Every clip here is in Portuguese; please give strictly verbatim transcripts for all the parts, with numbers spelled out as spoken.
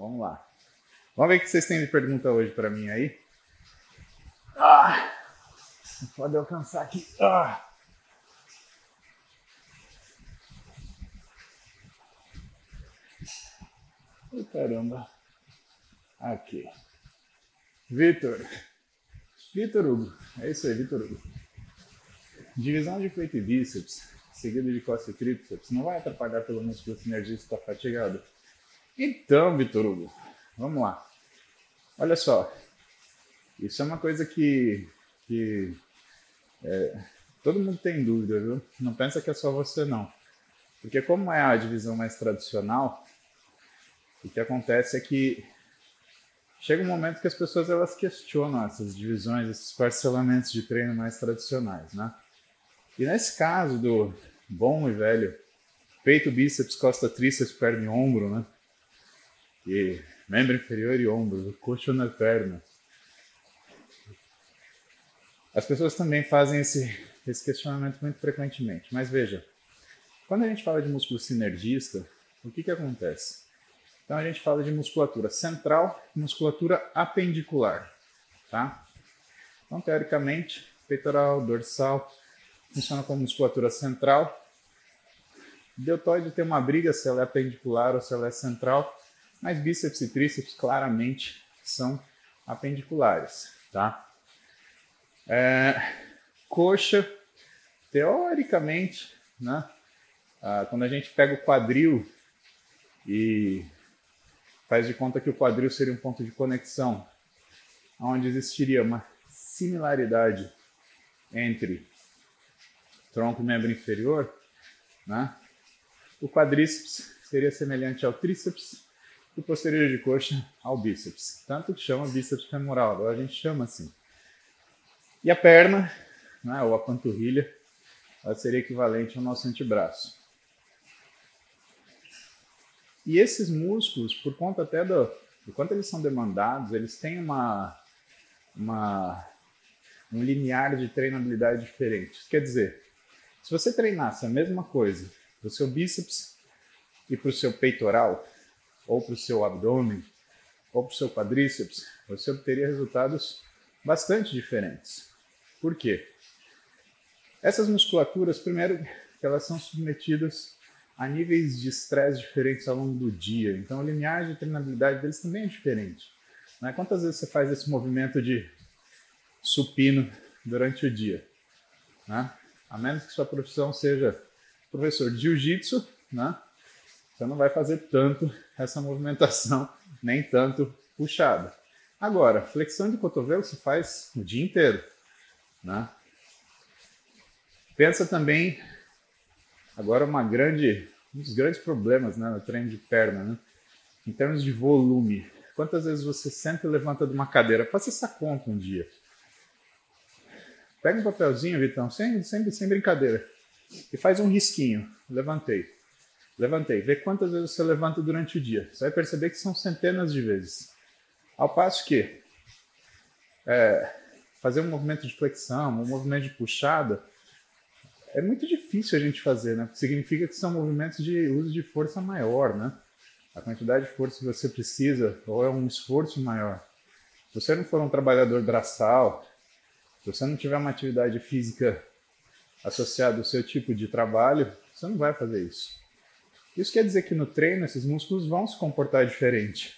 vamos lá. Vamos ver o que vocês têm de pergunta hoje para mim aí. Ah, pode alcançar aqui. Ah. Oh, caramba. Aqui. Vitor. Vitor Hugo. É isso aí, Vitor Hugo. Divisão de peito e bíceps, seguido de costa e tríceps, não vai atrapalhar pelo músculo sinergista fatigado? Então, Vitor Hugo, vamos lá. Olha só. Isso é uma coisa que, que é, todo mundo tem dúvida, viu? Não pensa que é só você, não. Porque como é a divisão mais tradicional, o que acontece é que chega um momento que as pessoas elas questionam essas divisões, esses parcelamentos de treino mais tradicionais, né? E nesse caso do bom e velho peito, bíceps, costa, tríceps, perna e ombro, né? E membro inferior e ombro, coxa na perna. As pessoas também fazem esse, esse questionamento muito frequentemente. Mas veja, quando a gente fala de músculo sinergista, o que que acontece? Então a gente fala de musculatura central e musculatura apendicular, tá? Então, teoricamente, peitoral, dorsal, funciona como musculatura central. Deltoide tem uma briga se ela é apendicular ou se ela é central, mas bíceps e tríceps claramente são apendiculares, tá? É, coxa, teoricamente, né, ah, quando a gente pega o quadril e faz de conta que o quadril seria um ponto de conexão, onde existiria uma similaridade entre tronco e membro inferior, né, o quadríceps seria semelhante ao tríceps e o posterior de coxa ao bíceps, tanto que chama bíceps femoral, agora a gente chama assim. E a perna, né, ou a panturrilha, ela seria equivalente ao nosso antebraço. E esses músculos, por conta até do, do quanto eles são demandados, eles têm uma, uma, um linear de treinabilidade diferente. Isso quer dizer, se você treinasse a mesma coisa para o seu bíceps e para o seu peitoral, ou para o seu abdômen, ou para o seu quadríceps, você obteria resultados bastante diferentes. Por quê? Essas musculaturas, primeiro, elas são submetidas a níveis de estresse diferentes ao longo do dia. Então, a linear de treinabilidade deles também é diferente, né? Quantas vezes você faz esse movimento de supino durante o dia, né? A menos que sua profissão seja professor de jiu-jitsu, né, você não vai fazer tanto essa movimentação, nem tanto puxada. Agora, flexão de cotovelo se faz o dia inteiro, né? Pensa também, agora uma grande, um dos grandes problemas, né, no treino de perna, né, em termos de volume. Quantas vezes você senta e levanta de uma cadeira? Faça essa conta um dia. Pega um papelzinho, Vitão, sem, sem, sem brincadeira, e faz um risquinho. Levantei, levantei. Vê quantas vezes você levanta durante o dia. Você vai perceber que são centenas de vezes. Ao passo que é, fazer um movimento de flexão, um movimento de puxada, é muito difícil a gente fazer, né? Porque significa que são movimentos de uso de força maior, né? A quantidade de força que você precisa, ou é um esforço maior. Se você não for um trabalhador braçal, se você não tiver uma atividade física associada ao seu tipo de trabalho, você não vai fazer isso. Isso quer dizer que no treino esses músculos vão se comportar diferente.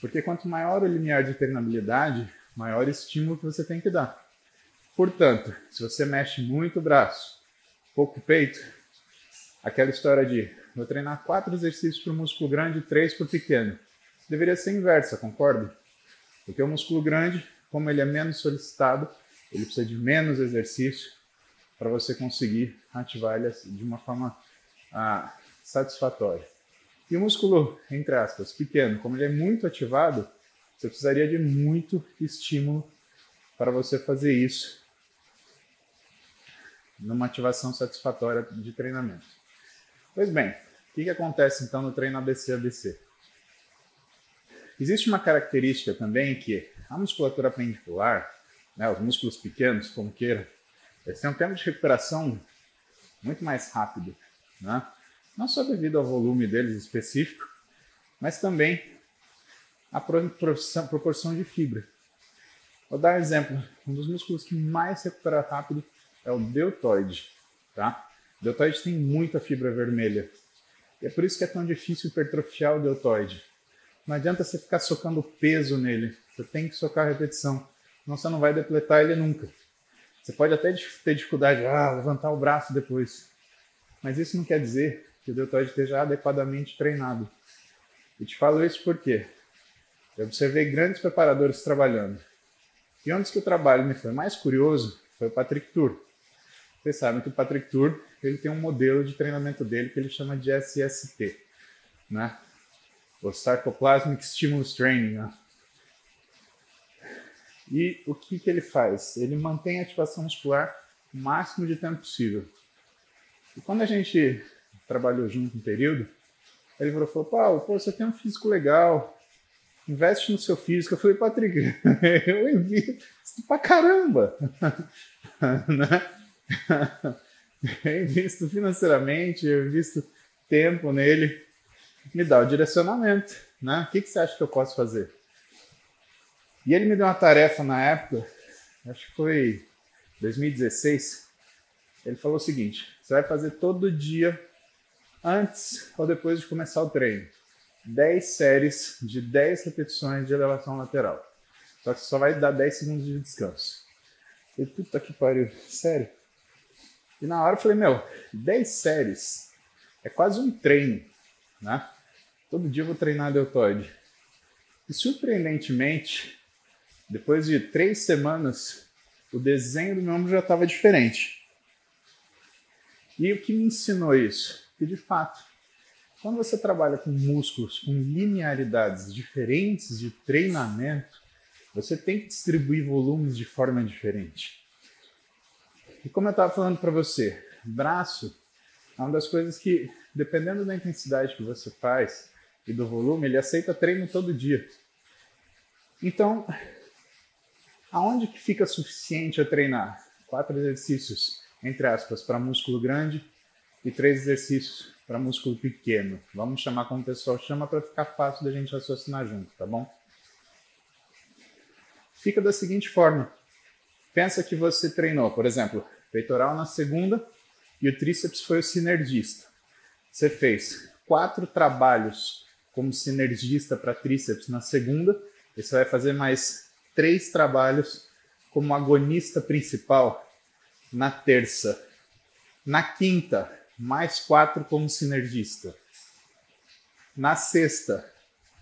Porque quanto maior o linear de treinabilidade, maior estímulo que você tem que dar. Portanto, se você mexe muito o braço, pouco o peito, aquela história de vou treinar quatro exercícios para o músculo grande e três para o pequeno, deveria ser inversa, concorda? Porque o músculo grande, como ele é menos solicitado, ele precisa de menos exercício para você conseguir ativar ele de uma forma ah, satisfatória. E o músculo, entre aspas, pequeno, como ele é muito ativado, você precisaria de muito estímulo para você fazer isso numa ativação satisfatória de treinamento. Pois bem, o que que acontece então no treino A B C A B C? Existe uma característica também que a musculatura apendicular, né, os músculos pequenos, como queira, eles têm um tempo de recuperação muito mais rápido, né? Não só devido ao volume deles específico, mas também a proporção de fibra. Vou dar um exemplo. Um dos músculos que mais recupera rápido é o deltoide, tá? O deltoide tem muita fibra vermelha. E é por isso que é tão difícil hipertrofiar o deltoide. Não adianta você ficar socando peso nele. Você tem que socar a repetição. Senão você não vai depletar ele nunca. Você pode até ter dificuldade de ah, levantar o braço depois. Mas isso não quer dizer que o deltoide esteja adequadamente treinado. E te falo isso porque eu observei grandes preparadores trabalhando. E onde que o trabalho me foi mais curioso foi o Patrick Tuor. Vocês sabem que o Patrick Tuor, ele tem um modelo de treinamento dele que ele chama de S S T, né? O Sarcoplasmic Stimulus Training, né? E o que que ele faz? Ele mantém a ativação muscular o máximo de tempo possível. E quando a gente trabalhou junto um período, ele falou, Paulo, pô, você tem um físico legal, investe no seu físico. Eu falei, Patrick, eu invisto pra caramba, né? Eu invisto financeiramente, eu invisto tempo nele. Me dá o direcionamento, né? O que, que você acha que eu posso fazer? E ele me deu uma tarefa na época, acho que foi dois mil e dezesseis, ele falou o seguinte, você vai fazer todo dia, antes ou depois de começar o treino, dez séries de dez repetições de elevação lateral. Só que você só vai dar dez segundos de descanso. Eu falei, puta que pariu, sério? E na hora eu falei, meu, dez séries é quase um treino, né? Todo dia eu vou treinar deltoide. E surpreendentemente, depois de três semanas, o desenho do meu ombro já estava diferente. E o que me ensinou isso? Que de fato, quando você trabalha com músculos com linearidades diferentes de treinamento, você tem que distribuir volumes de forma diferente. E como eu estava falando para você, braço é uma das coisas que, dependendo da intensidade que você faz e do volume, ele aceita treino todo dia. Então, aonde que fica suficiente eu treinar? Quatro exercícios, entre aspas, para músculo grande e três exercícios para músculo pequeno. Vamos chamar como o pessoal chama para ficar fácil da gente raciocinar junto, tá bom? Fica da seguinte forma. Pensa que você treinou, por exemplo, peitoral na segunda e o tríceps foi o sinergista. Você fez quatro trabalhos como sinergista para tríceps na segunda e você vai fazer mais três trabalhos como agonista principal na terça. Na quinta, mais quatro como sinergista. Na sexta,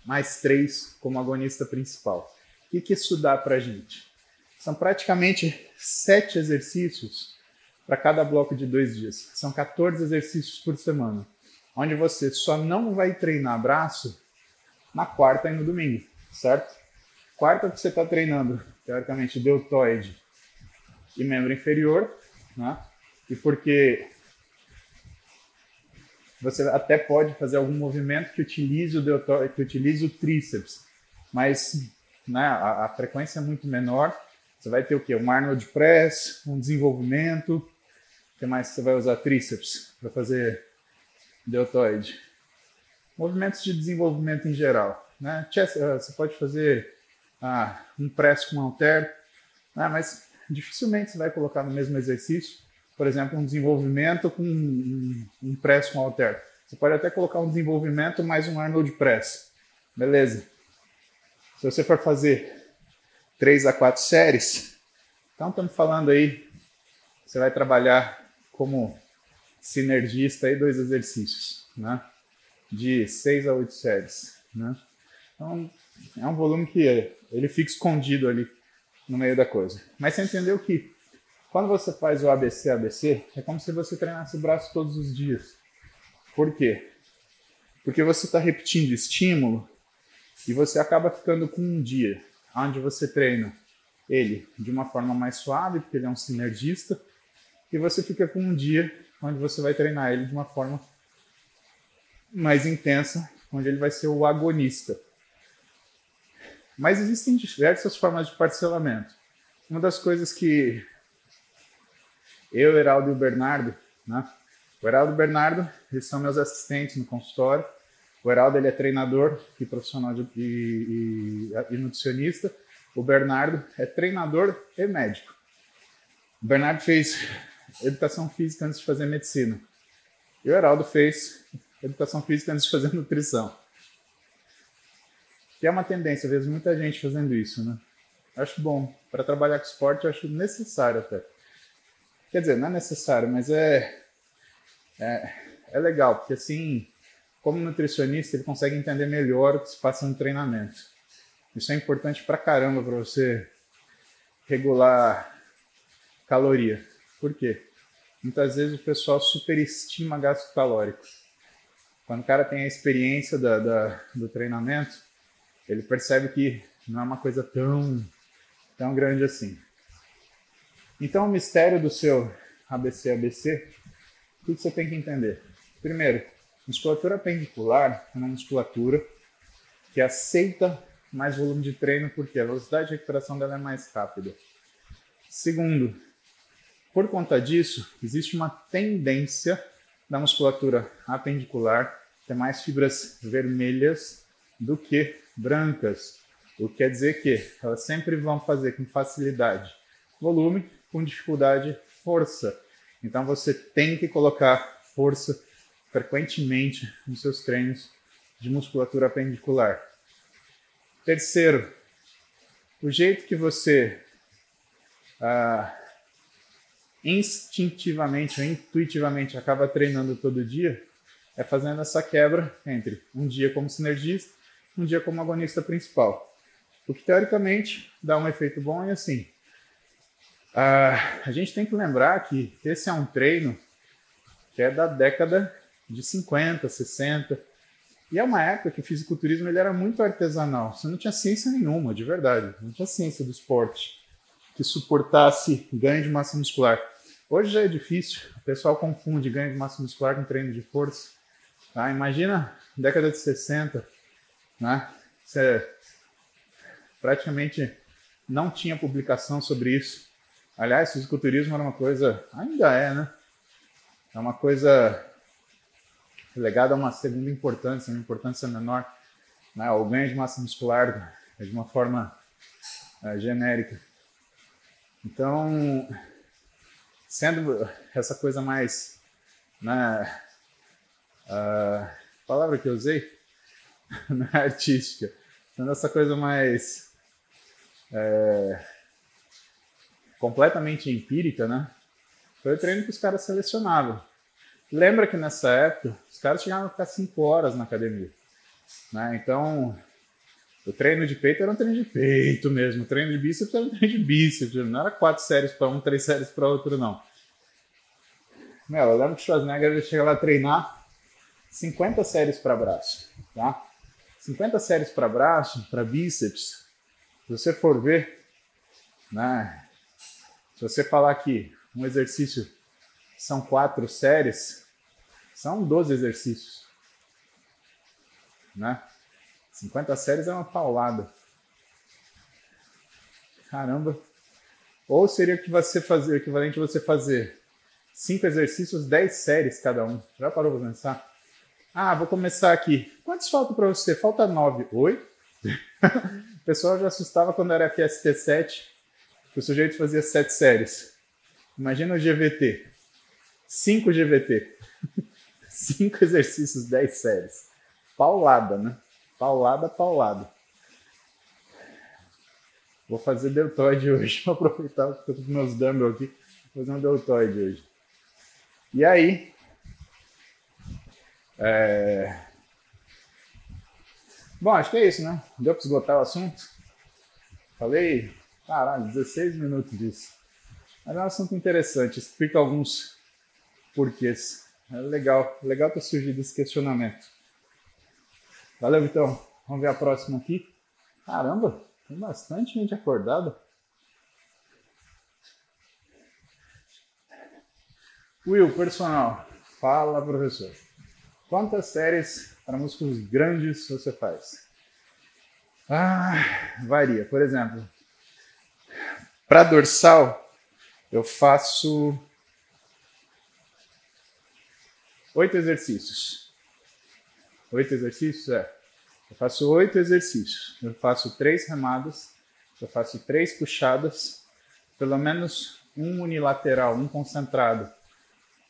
mais três como agonista principal. O que que isso dá para a gente? São praticamente sete exercícios para cada bloco de dois dias. São quatorze exercícios por semana, onde você só não vai treinar braço na quarta e no domingo, certo? Quarta que você está treinando, teoricamente, deltoide e membro inferior, né? E porque você até pode fazer algum movimento que utilize o deltoide, que utilize o tríceps, mas né, a, a frequência é muito menor. Você vai ter o quê? Um Arnold Press, um desenvolvimento. O que mais você vai usar tríceps para fazer deltoide? Movimentos de desenvolvimento em geral, né? Chest, você pode fazer ah, um press com um halter, né? Mas dificilmente você vai colocar no mesmo exercício, por exemplo, um desenvolvimento com um, um press com halter. Você pode até colocar um desenvolvimento mais um Arnold Press. Beleza. Se você for fazer três a quatro séries, então estamos falando aí, você vai trabalhar como sinergista aí dois exercícios, né? De seis a oito séries, né? Então é um volume que ele fica escondido ali no meio da coisa. Mas você entendeu que quando você faz o A B C A B C, é como se você treinasse o braço todos os dias. Por quê? Porque você está repetindo estímulo e você acaba ficando com um dia onde você treina ele de uma forma mais suave, porque ele é um sinergista, e você fica com um dia onde você vai treinar ele de uma forma mais intensa, onde ele vai ser o agonista. Mas existem diversas formas de parcelamento. Uma das coisas que eu, Heraldo e o Bernardo, né? O Heraldo e o Bernardo, eles são meus assistentes no consultório. O Heraldo, ele é treinador e profissional de, e, e, e nutricionista. O Bernardo é treinador e médico. O Bernardo fez educação física antes de fazer medicina. E o Heraldo fez educação física antes de fazer nutrição. Que é uma tendência, eu vejo muita gente fazendo isso, né? Acho bom. Para trabalhar com esporte, eu acho necessário até. Quer dizer, não é necessário, mas é, é, é legal, porque assim, como nutricionista, ele consegue entender melhor o que se passa no treinamento. Isso é importante pra caramba para você regular caloria. Por quê? Muitas vezes o pessoal superestima gasto calórico. Quando o cara tem a experiência da, da, do treinamento, ele percebe que não é uma coisa tão, tão grande assim. Então, o mistério do seu A B C A B C, o que você tem que entender? Primeiro, musculatura pendicular é uma musculatura que aceita mais volume de treino porque a velocidade de recuperação dela é mais rápida. Segundo, por conta disso, existe uma tendência da musculatura apendicular ter mais fibras vermelhas do que brancas, o que quer dizer que elas sempre vão fazer com facilidade volume, com dificuldade, força. Então você tem que colocar força frequentemente nos seus treinos de musculatura apendicular. Terceiro, o jeito que você ah, instintivamente ou intuitivamente acaba treinando todo dia é fazendo essa quebra entre um dia como sinergista, um dia como agonista principal. O que teoricamente dá um efeito bom e assim, Uh, a gente tem que lembrar que esse é um treino que é da década de cinquenta, sessenta, e é uma época que o fisiculturismo ele era muito artesanal, você não tinha ciência nenhuma, de verdade, não tinha ciência do esporte que suportasse ganho de massa muscular. Hoje já é difícil, o pessoal confunde ganho de massa muscular com treino de força, tá? Imagina a década de sessenta, né? Você praticamente não tinha publicação sobre isso. Aliás, fisiculturismo era uma coisa, ainda é, né? É uma coisa legada a uma segunda importância, uma importância menor, né? O ganho de massa muscular de uma forma é, genérica. Então, sendo essa coisa mais, né? A palavra que eu usei não é artística, sendo essa coisa mais é, completamente empírica, né? Foi o treino que os caras selecionavam. Lembra que nessa época, os caras chegavam a ficar cinco horas na academia, né? Então, o treino de peito era um treino de peito mesmo, o treino de bíceps era um treino de bíceps, não era quatro séries para um, três séries para outro, não. Meu, eu lembro que o Schwarzenegger ele chega lá a treinar cinquenta séries para braço, tá? cinquenta séries para braço, para bíceps, se você for ver, né? Se você falar que um exercício são quatro séries, são doze exercícios, né? cinquenta séries é uma paulada. Caramba! Ou seria que você fazer, o equivalente a você fazer cinco exercícios, dez séries cada um. Já parou para pensar? Ah, vou começar aqui. Quantos faltam para você? Falta nove. Oi? O pessoal já assustava quando era F S T sete. O sujeito fazia sete séries. Imagina o G V T. Cinco G V T. Cinco exercícios, dez séries. Paulada, né? Paulada, paulada. Vou fazer deltoide hoje. Vou aproveitar que eu tô com os meus dumbbells aqui. Vou fazer um deltoide hoje. E aí... É... Bom, acho que é isso, né? Deu para esgotar o assunto? Falei... Caralho, dezesseis minutos disso. Mas é um assunto interessante, explica alguns porquês. É legal, legal ter surgido esse questionamento. Valeu, Vitão. Vamos ver a próxima aqui. Caramba, tem bastante gente acordada. Will, personal. Fala, professor. Quantas séries para músculos grandes você faz? Ah, varia. Por exemplo... Para dorsal, eu faço oito exercícios. Oito exercícios? É. Eu faço oito exercícios. Eu faço três remadas. Eu faço três puxadas. Pelo menos um unilateral, um concentrado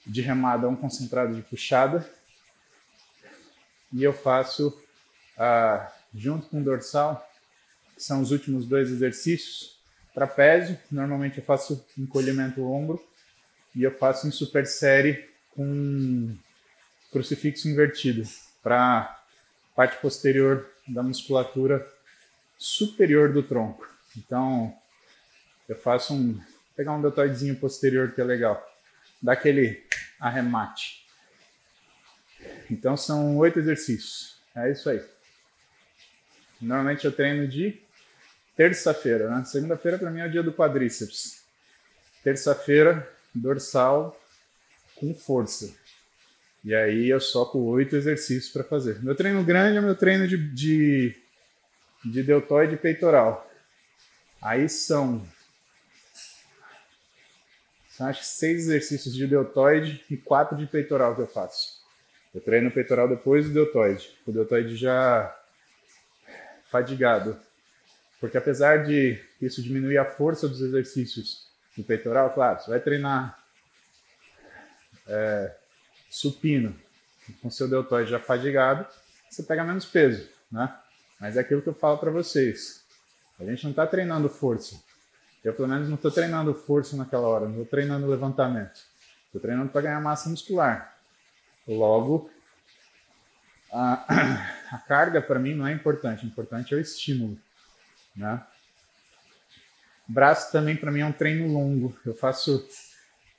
de remada, um concentrado de puxada. E eu faço, ah, junto com o dorsal, que são os últimos dois exercícios, trapézio. Normalmente eu faço encolhimento do ombro. E eu faço em super série com crucifixo invertido para parte posterior da musculatura superior do tronco. Então, eu faço um... Vou pegar um deltoidezinho posterior que é legal. Dá aquele arremate. Então, são oito exercícios. É isso aí. Normalmente eu treino de terça-feira, né? Segunda-feira para mim é o dia do quadríceps. Terça-feira, dorsal com força. E aí eu soco oito exercícios para fazer. Meu treino grande é meu treino de, de, de deltoide e peitoral. Aí são, são acho que seis exercícios de deltoide e quatro de peitoral que eu faço. Eu treino o peitoral depois do deltoide. O deltoide já fadigado. Porque apesar de isso diminuir a força dos exercícios do peitoral, claro, você vai treinar... É, supino, com seu deltoide já fadigado, você pega menos peso, né? Mas é aquilo que eu falo para vocês. A gente não está treinando força. Eu, pelo menos, não estou treinando força naquela hora. Não estou treinando levantamento. Estou treinando para ganhar massa muscular. Logo, a, a carga, para mim, não é importante. O importante é o estímulo, né? Braço também, para mim, é um treino longo. Eu faço...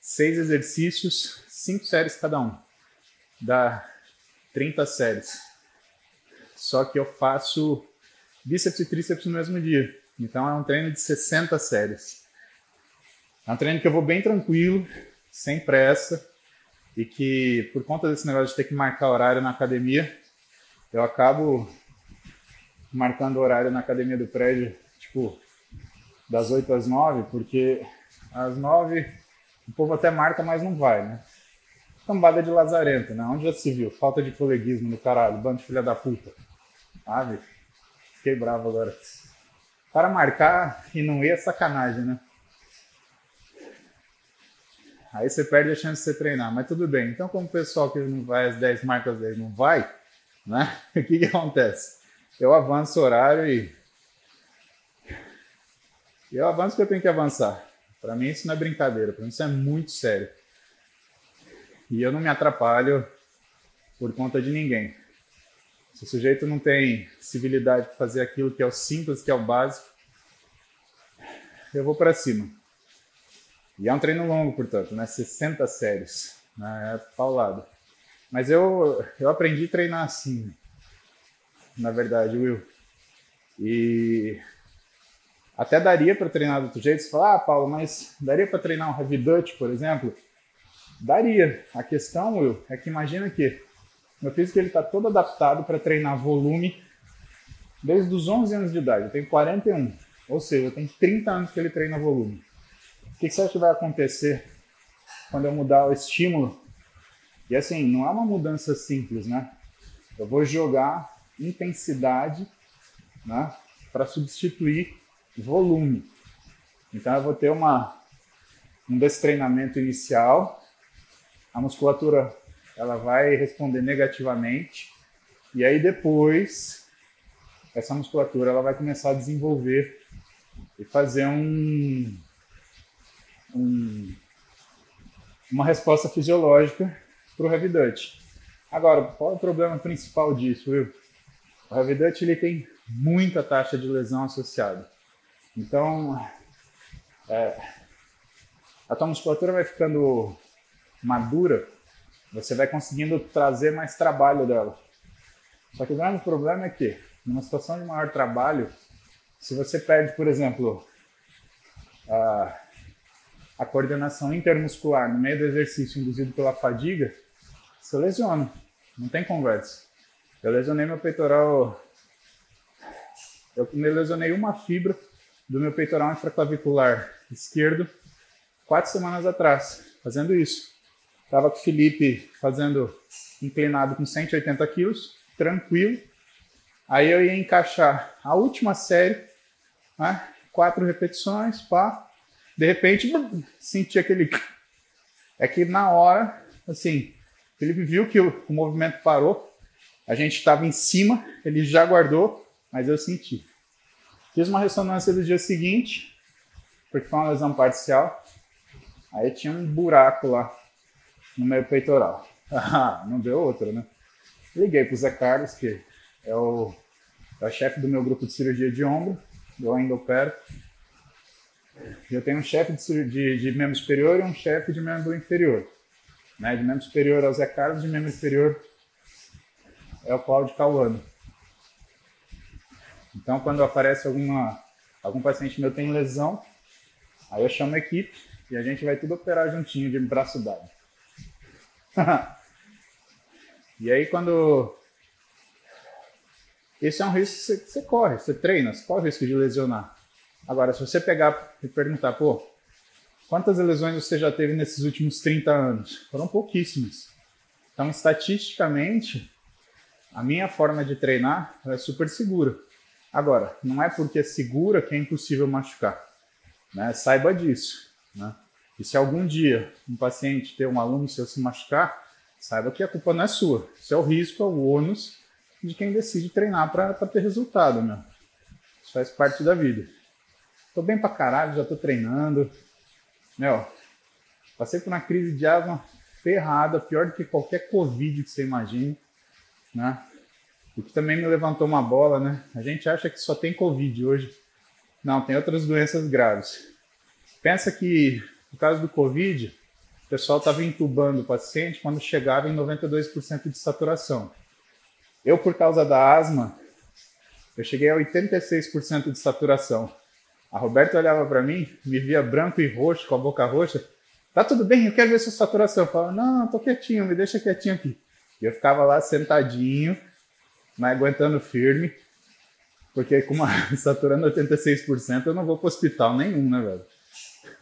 seis exercícios, cinco séries cada um. Dá trinta séries. Só que eu faço bíceps e tríceps no mesmo dia. Então é um treino de sessenta séries. É um treino que eu vou bem tranquilo, sem pressa. E que, por conta desse negócio de ter que marcar horário na academia, eu acabo marcando horário na academia do prédio, tipo, das oito às nove, porque às nove... O povo até marca, mas não vai, né? Cambada de lazarento, né? Onde já se viu? Falta de coleguismo no caralho, bando de filha da puta. Sabe? Fiquei bravo agora. Para marcar e não ir é sacanagem, né? Aí você perde a chance de você treinar, mas tudo bem. Então, como o pessoal que não vai às dez, marca às dez, não vai, né? O que que acontece? Eu avanço o horário e... Eu avanço porque eu tenho que avançar. Para mim isso não é brincadeira, para mim isso é muito sério. E eu não me atrapalho por conta de ninguém. Se o sujeito não tem civilidade para fazer aquilo que é o simples, que é o básico, eu vou para cima. E é um treino longo, portanto, né? sessenta séries, né? É paulado. Mas eu, eu aprendi a treinar assim, na verdade, Will. E... Até daria para treinar do outro jeito. Você fala, ah, Paulo, mas daria para treinar um heavy duty, por exemplo? Daria. A questão, Will, é que imagina que meu físico está todo adaptado para treinar volume desde os onze anos de idade. Eu tenho quarenta e um, ou seja, eu tenho trinta anos que ele treina volume. O que você acha que vai acontecer quando eu mudar o estímulo? E assim, não é uma mudança simples, né? Eu vou jogar intensidade, né, para substituir volume. Então eu vou ter uma, um destreinamento inicial, a musculatura ela vai responder negativamente, e aí depois essa musculatura ela vai começar a desenvolver e fazer um, um, uma resposta fisiológica para o heavy duty. Agora, qual é o problema principal disso, Will? O heavy duty ele tem muita taxa de lesão associada. Então, é, a tua musculatura vai ficando madura, você vai conseguindo trazer mais trabalho dela. Só que o grande problema é que, numa situação de maior trabalho, se você perde, por exemplo, a, a coordenação intermuscular no meio do exercício induzido pela fadiga, você lesiona, não tem conversa. Eu lesionei meu peitoral, eu lesionei uma fibra do meu peitoral infraclavicular esquerdo, quatro semanas atrás, fazendo isso. Estava com o Felipe fazendo inclinado com cento e oitenta quilos, tranquilo. Aí eu ia encaixar a última série, né? Quatro repetições, pá. De repente, senti aquele... É que na hora, assim, o Felipe viu que o, o movimento parou, a gente estava em cima, ele já guardou, mas eu senti. Fiz uma ressonância do dia seguinte, porque foi uma lesão parcial. Aí tinha um buraco lá no meio peitoral. Ah, não deu outra, né? Liguei pro Zé Carlos, que é o, é o chefe do meu grupo de cirurgia de ombro, eu ainda opero. Eu tenho um chefe de, de, de membro superior e um chefe de membro inferior. Né? De membro superior é o Zé Carlos, de membro inferior é o Paulo de Caôano. Então, quando aparece alguma, algum paciente meu tem lesão, aí eu chamo a equipe e a gente vai tudo operar juntinho, de braço dado. E aí, quando... Esse é um risco que você, que você corre, você treina, você corre o risco de lesionar. Agora, se você pegar e perguntar, pô, quantas lesões você já teve nesses últimos trinta anos? Foram pouquíssimas. Então, estatisticamente, a minha forma de treinar é super segura. Agora, não é porque é segura que é impossível machucar, né? Saiba disso, né? E se algum dia um paciente ter um aluno seu se machucar, saiba que a culpa não é sua. Isso é o risco, é o ônus de quem decide treinar para ter resultado, meu. Isso faz parte da vida. Tô bem pra caralho, já tô treinando. Meu, passei por uma crise de asma ferrada, pior do que qualquer Covid que você imagine, né? O que também me levantou uma bola, né? A gente acha que só tem Covid hoje. Não, tem outras doenças graves. Pensa que, no caso do Covid, o pessoal tava entubando o paciente quando chegava em noventa e dois por cento de saturação. Eu, por causa da asma, eu cheguei a oitenta e seis por cento de saturação. A Roberta olhava para mim, me via branco e roxo, com a boca roxa. Tá tudo bem? Eu quero ver sua saturação. Eu falava, não, não, tô quietinho, me deixa quietinho aqui. E eu ficava lá sentadinho, mas aguentando firme, porque com uma saturando oitenta e seis por cento eu não vou para hospital nenhum, né, velho?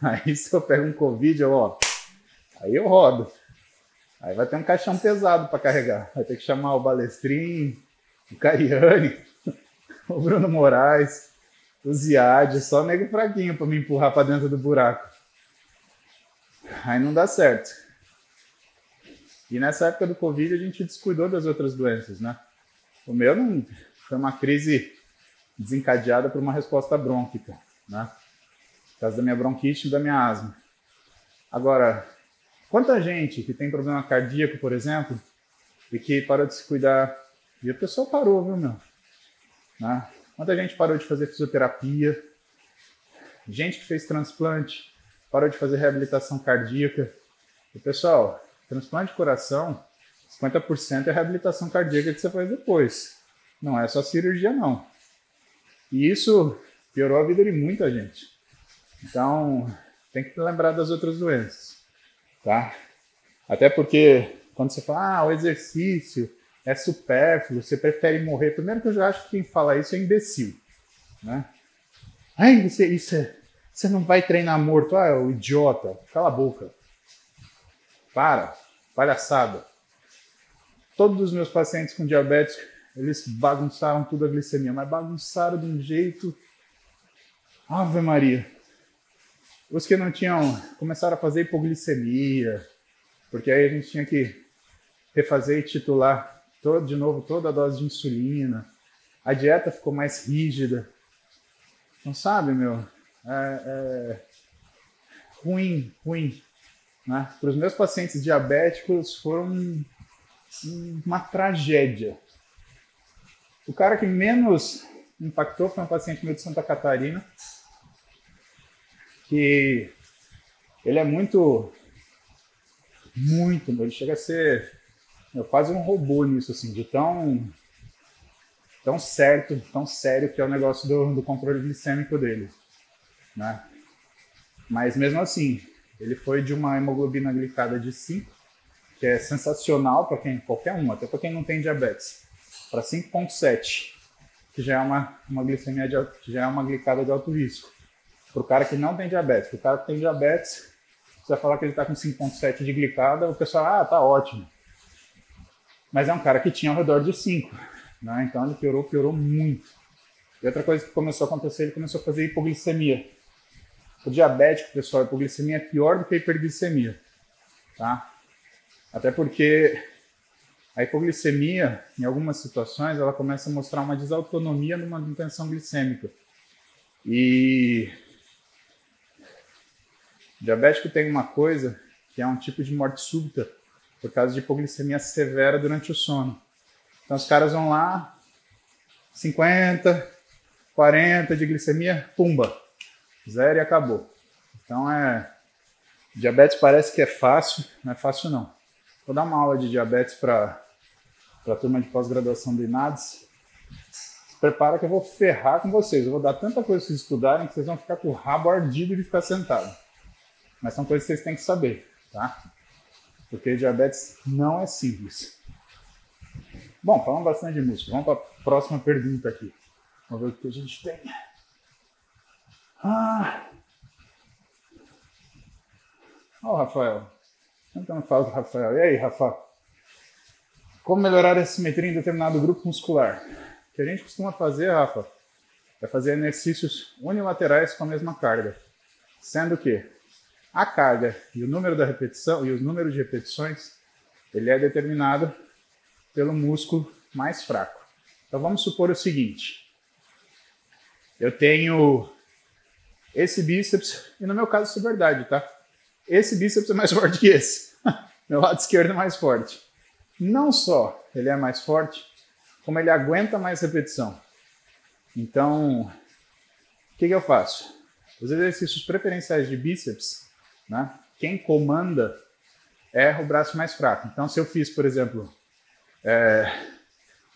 Aí se eu pego um Covid, eu, ó, aí eu rodo. Aí vai ter um caixão pesado para carregar. Vai ter que chamar o Balestrin, o Cariani, o Bruno Moraes... O Ziad, só nego fraquinho pra me empurrar pra dentro do buraco. Aí não dá certo. E nessa época do Covid a gente descuidou das outras doenças, né? O meu não... foi uma crise desencadeada por uma resposta brônquica, né? Por causa da minha bronquite e da minha asma. Agora, quanta gente que tem problema cardíaco, por exemplo, e que parou de se cuidar, e a pessoa parou, viu, meu? Né? Quanta gente parou de fazer fisioterapia, gente que fez transplante, parou de fazer reabilitação cardíaca. E, pessoal, transplante de coração, cinquenta por cento é reabilitação cardíaca que você faz depois. Não é só cirurgia, não. E isso piorou a vida de muita gente. Então, tem que lembrar das outras doenças, tá? Até porque, quando você fala, ah, o exercício... é supérfluo, você prefere morrer. Primeiro que eu já acho que quem fala isso é imbecil, né? Ai, você, isso é, você não vai treinar morto. Ah, é o idiota. Cala a boca. Para. Palhaçada. Todos os meus pacientes com diabetes, eles bagunçaram tudo a glicemia, mas bagunçaram de um jeito... Ave Maria. Os que não tinham... começaram a fazer hipoglicemia, porque aí a gente tinha que refazer e titular... Todo, de novo, toda a dose de insulina. A dieta ficou mais rígida. Não sabe, meu? É, é ruim, ruim. Né? Para os meus pacientes diabéticos, foram uma tragédia. O cara que menos impactou foi um paciente meu de Santa Catarina, que ele é muito, muito, ele chega a ser... eu quase um robô nisso, assim, de tão, tão certo, tão sério que é o negócio do, do controle glicêmico dele, né? Mas mesmo assim, ele foi de uma hemoglobina glicada de cinco, que é sensacional para quem, qualquer um, até para quem não tem diabetes, para cinco vírgula sete, que já é uma, uma glicemia, de, que já é uma glicada de alto risco. Para o cara que não tem diabetes, para o cara que tem diabetes, você vai falar que ele está com cinco vírgula sete de glicada, o pessoal, ah, tá ótimo. Mas é um cara que tinha ao redor dos cinco, né? Então ele piorou, piorou muito. E outra coisa que começou a acontecer, ele começou a fazer hipoglicemia. O diabético, pessoal, a hipoglicemia é pior do que a hiperglicemia, tá? Até porque a hipoglicemia, em algumas situações, ela começa a mostrar uma desautonomia numa manutenção glicêmica. E o diabético tem uma coisa que é um tipo de morte súbita por causa de hipoglicemia severa durante o sono. Então os caras vão lá, cinquenta, quarenta de glicemia, pumba, zero e acabou. Então é... Diabetes parece que é fácil, não é fácil não. Vou dar uma aula de diabetes para a turma de pós-graduação do INADES. Se prepara que eu vou ferrar com vocês. Eu vou dar tanta coisa que vocês estudarem que vocês vão ficar com o rabo ardido de ficar sentado. Mas são coisas que vocês têm que saber, tá? Porque diabetes não é simples. Bom, falamos bastante de músculo. Vamos para a próxima pergunta aqui. Vamos ver o que a gente tem. Ah... Ó, oh, Rafael. Então eu falo com o Rafael. E aí, Rafa? Como melhorar a simetria em determinado grupo muscular? O que a gente costuma fazer, Rafa, é fazer exercícios unilaterais com a mesma carga. Sendo que a carga e o número da repetição e o número de repetições, ele é determinado pelo músculo mais fraco. Então vamos supor o seguinte. Eu tenho esse bíceps, e no meu caso isso é verdade, tá? Esse bíceps é mais forte que esse. Meu lado esquerdo é mais forte. Não só ele é mais forte, como ele aguenta mais repetição. Então, o que, que eu faço? Os exercícios preferenciais de bíceps, né, quem comanda é o braço mais fraco. Então, se eu fiz, por exemplo, é,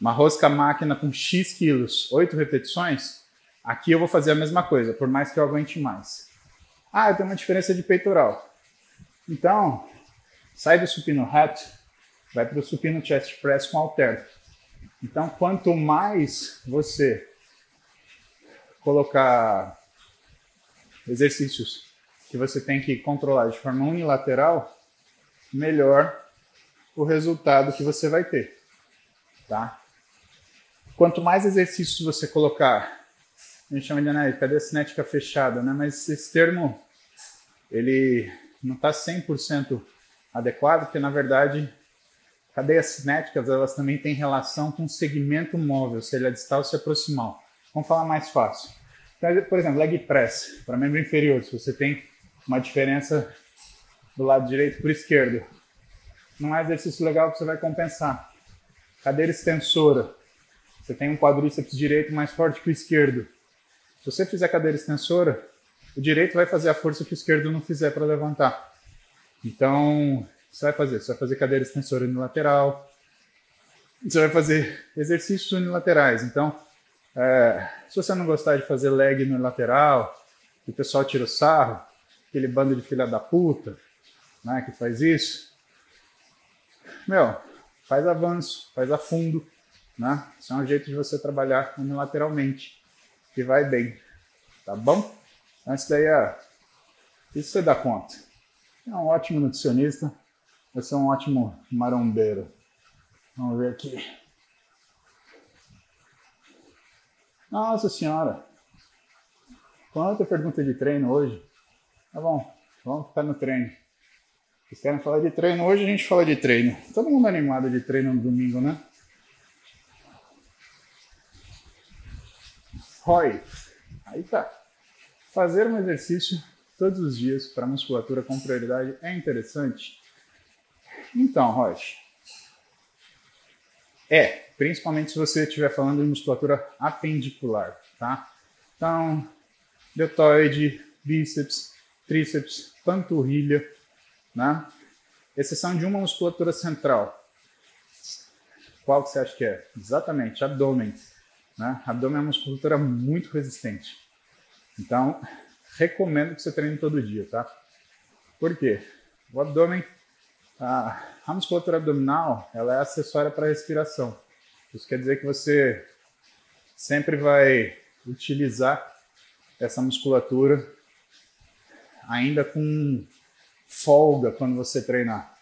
uma rosca máquina com X quilos, oito repetições, aqui eu vou fazer a mesma coisa, por mais que eu aguente mais. Ah, eu tenho uma diferença de peitoral. Então, sai do supino reto, vai para o supino chest press com halter. Então, quanto mais você colocar exercícios que você tem que controlar de forma unilateral, melhor o resultado que você vai ter, tá? Quanto mais exercícios você colocar, a gente chama de né, cadeia cinética fechada, né? Mas esse termo, ele não está cem por cento adequado, porque, na verdade, cadeias cinéticas, elas também têm relação com o segmento móvel, se ele é distal ou se é proximal. Vamos falar mais fácil. Então, por exemplo, leg press, para membro inferior, se você tem uma diferença do lado direito para o esquerdo, não é exercício legal que você vai compensar. Cadeira extensora, você tem um quadríceps direito mais forte que o esquerdo. Se você fizer cadeira extensora, o direito vai fazer a força que o esquerdo não fizer para levantar. Então, você vai fazer, você vai fazer cadeira extensora unilateral, você vai fazer exercícios unilaterais. Então, é, se você não gostar de fazer leg unilateral, que o pessoal tira o sarro, aquele bando de filha da puta, né, que faz isso, meu, faz avanço, faz a fundo, né? Isso é um jeito de você trabalhar unilateralmente, que vai bem, tá bom? Então, isso daí é... Isso você dá conta. É um ótimo nutricionista. Eu sou um ótimo marombeiro. Vamos ver aqui. Nossa senhora! Quanta pergunta de treino hoje. Tá bom, vamos ficar no treino. Vocês querem falar de treino? Hoje a gente fala de treino. Todo mundo animado de treino no domingo, né? Roy. Aí tá. Fazer um exercício todos os dias para musculatura com prioridade é interessante? Então, Roche, é, principalmente se você estiver falando de musculatura apendicular, tá? Então, deltoide, bíceps, tríceps, panturrilha, né? Exceção de uma musculatura central. Qual que você acha que é? Exatamente, abdômen, né? Abdômen é uma musculatura muito resistente. Então, recomendo que você treine todo dia, tá? Por quê? O abdômen, a, a musculatura abdominal, ela é acessória para a respiração. Isso quer dizer que você sempre vai utilizar essa musculatura ainda com folga quando você treinar.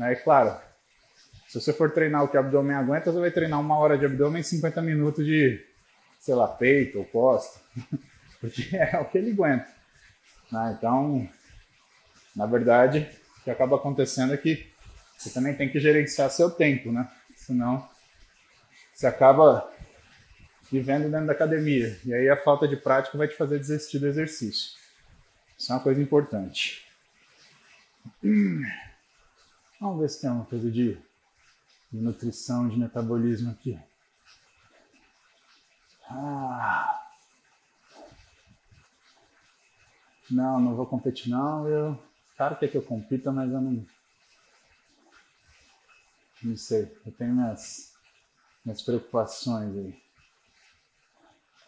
É claro, Se você for treinar o que o abdômen aguenta, você vai treinar uma hora de abdômen e cinquenta minutos de, sei lá, peito ou costa, porque é o que ele aguenta. Né? Então, na verdade, o que acaba acontecendo é que você também tem que gerenciar seu tempo, né? Senão você acaba vivendo dentro da academia. E aí a falta de prática vai te fazer desistir do exercício. Isso é uma coisa importante. Hum. Vamos ver se tem uma coisa de... de nutrição, de metabolismo aqui. Ah. Não, não vou competir não. Eu, claro que é que eu compito, mas eu não... Não sei, eu tenho minhas, minhas preocupações aí.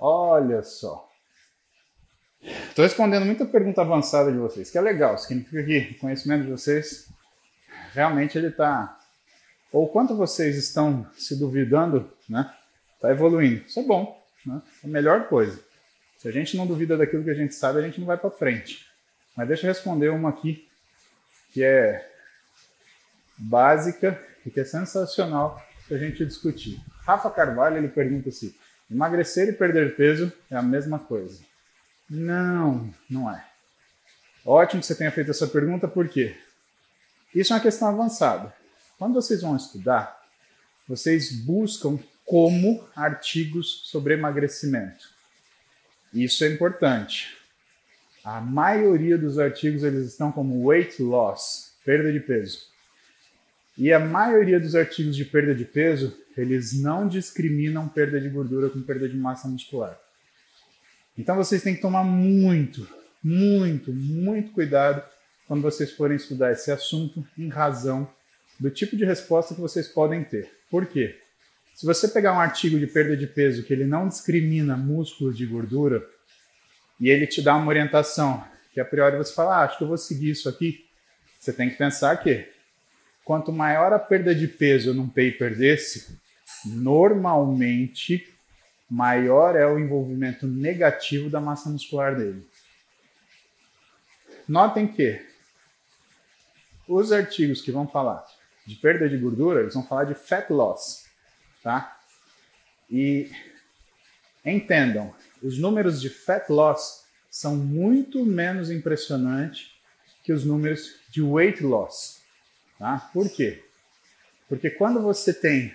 Olha só. Estou respondendo muita pergunta avançada de vocês, que é legal. Significa que o conhecimento de vocês, realmente ele está... ou quanto vocês estão se duvidando, né? Tá evoluindo. Isso é bom, né? É a melhor coisa. Se a gente não duvida daquilo que a gente sabe, a gente não vai para frente. Mas deixa eu responder uma aqui, que é básica e que é sensacional para a gente discutir. Rafa Carvalho, ele pergunta assim, emagrecer e perder peso é a mesma coisa? Não, não é. Ótimo que você tenha feito essa pergunta, por quê? Isso é uma questão avançada. Quando vocês vão estudar, vocês buscam como artigos sobre emagrecimento. Isso é importante. A maioria dos artigos eles estão como weight loss, perda de peso. E a maioria dos artigos de perda de peso, eles não discriminam perda de gordura com perda de massa muscular. Então vocês têm que tomar muito, muito, muito cuidado quando vocês forem estudar esse assunto em razão do tipo de resposta que vocês podem ter. Por quê? Se você pegar um artigo de perda de peso que ele não discrimina músculo de gordura e ele te dá uma orientação que a priori você fala, ah, acho que eu vou seguir isso aqui, você tem que pensar que quanto maior a perda de peso num paper desse, normalmente maior é o envolvimento negativo da massa muscular dele. Notem que os artigos que vão falar de perda de gordura, eles vão falar de fat loss, tá? E entendam, os números de fat loss são muito menos impressionantes que os números de weight loss, tá? Por quê? Porque quando você tem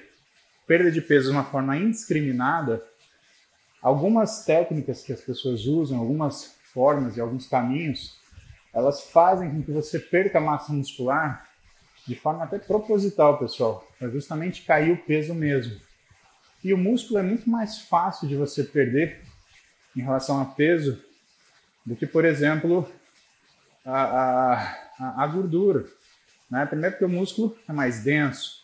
perda de peso de uma forma indiscriminada, algumas técnicas que as pessoas usam, algumas formas e alguns caminhos, elas fazem com que você perca massa muscular de forma até proposital, pessoal, para justamente cair o peso mesmo. E o músculo é muito mais fácil de você perder em relação a peso do que, por exemplo, a, a, a gordura, né? Primeiro porque o músculo é mais denso.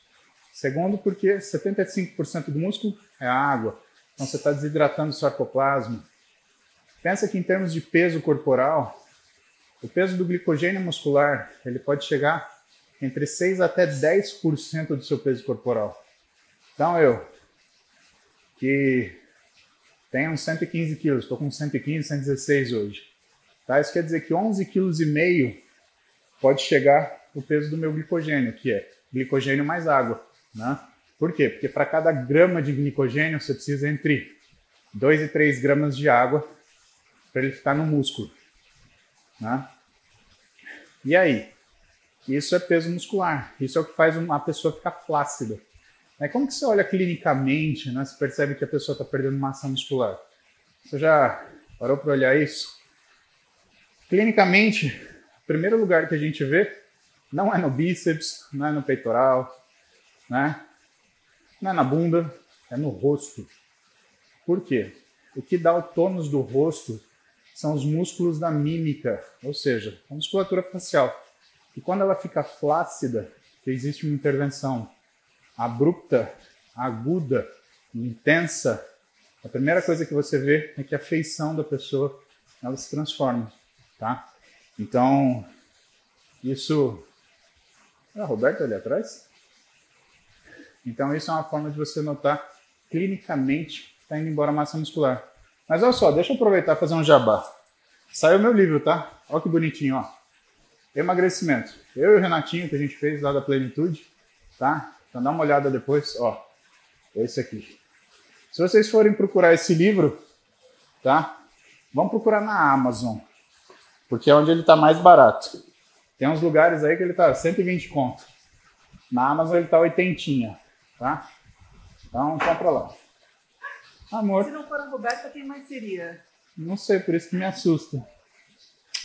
Segundo porque setenta e cinco por cento do músculo é água. Então você está desidratando o sarcoplasma. Pensa que em termos de peso corporal, o peso do glicogênio muscular ele pode chegar entre seis até dez por cento do seu peso corporal. Então eu, que tenho uns cento e quinze quilos, estou com cento e quinze, cento e dezesseis hoje. Tá? Isso quer dizer que onze vírgula cinco quilos pode chegar o peso do meu glicogênio, que é glicogênio mais água. Né? Por quê? Porque para cada grama de glicogênio você precisa entre dois e três gramas de água para ele ficar no músculo. Né? E aí? Isso é peso muscular. Isso é o que faz uma pessoa ficar flácida. Né? Como que você olha clinicamente, né? Você percebe que a pessoa está perdendo massa muscular? Você já parou para olhar isso? Clinicamente, o primeiro lugar que a gente vê não é no bíceps, não é no peitoral, né? Não é na bunda, é no rosto. Por quê? O que dá o tônus do rosto são os músculos da mímica, ou seja, a musculatura facial. E quando ela fica flácida, que existe uma intervenção abrupta, aguda, intensa, a primeira coisa que você vê é que a feição da pessoa, ela se transforma, tá? Então, isso... Ah, Roberto ali atrás? Então, isso é uma forma de você notar clinicamente que está indo embora a massa muscular. Mas olha só, deixa eu aproveitar e fazer um jabá. Saiu meu livro, tá? Olha que bonitinho, ó. Emagrecimento. Eu e o Renatinho, que a gente fez lá da Plenitude, tá? Então dá uma olhada depois, ó, esse aqui. Se vocês forem procurar esse livro, tá? Vão procurar na Amazon, porque é onde ele tá mais barato. Tem uns lugares aí que ele tá cento e vinte conto. Na Amazon ele tá oitentinha, tá? Então compra lá. Amor. Se não for a Roberta, quem mais seria? Não sei, por isso que me assusta.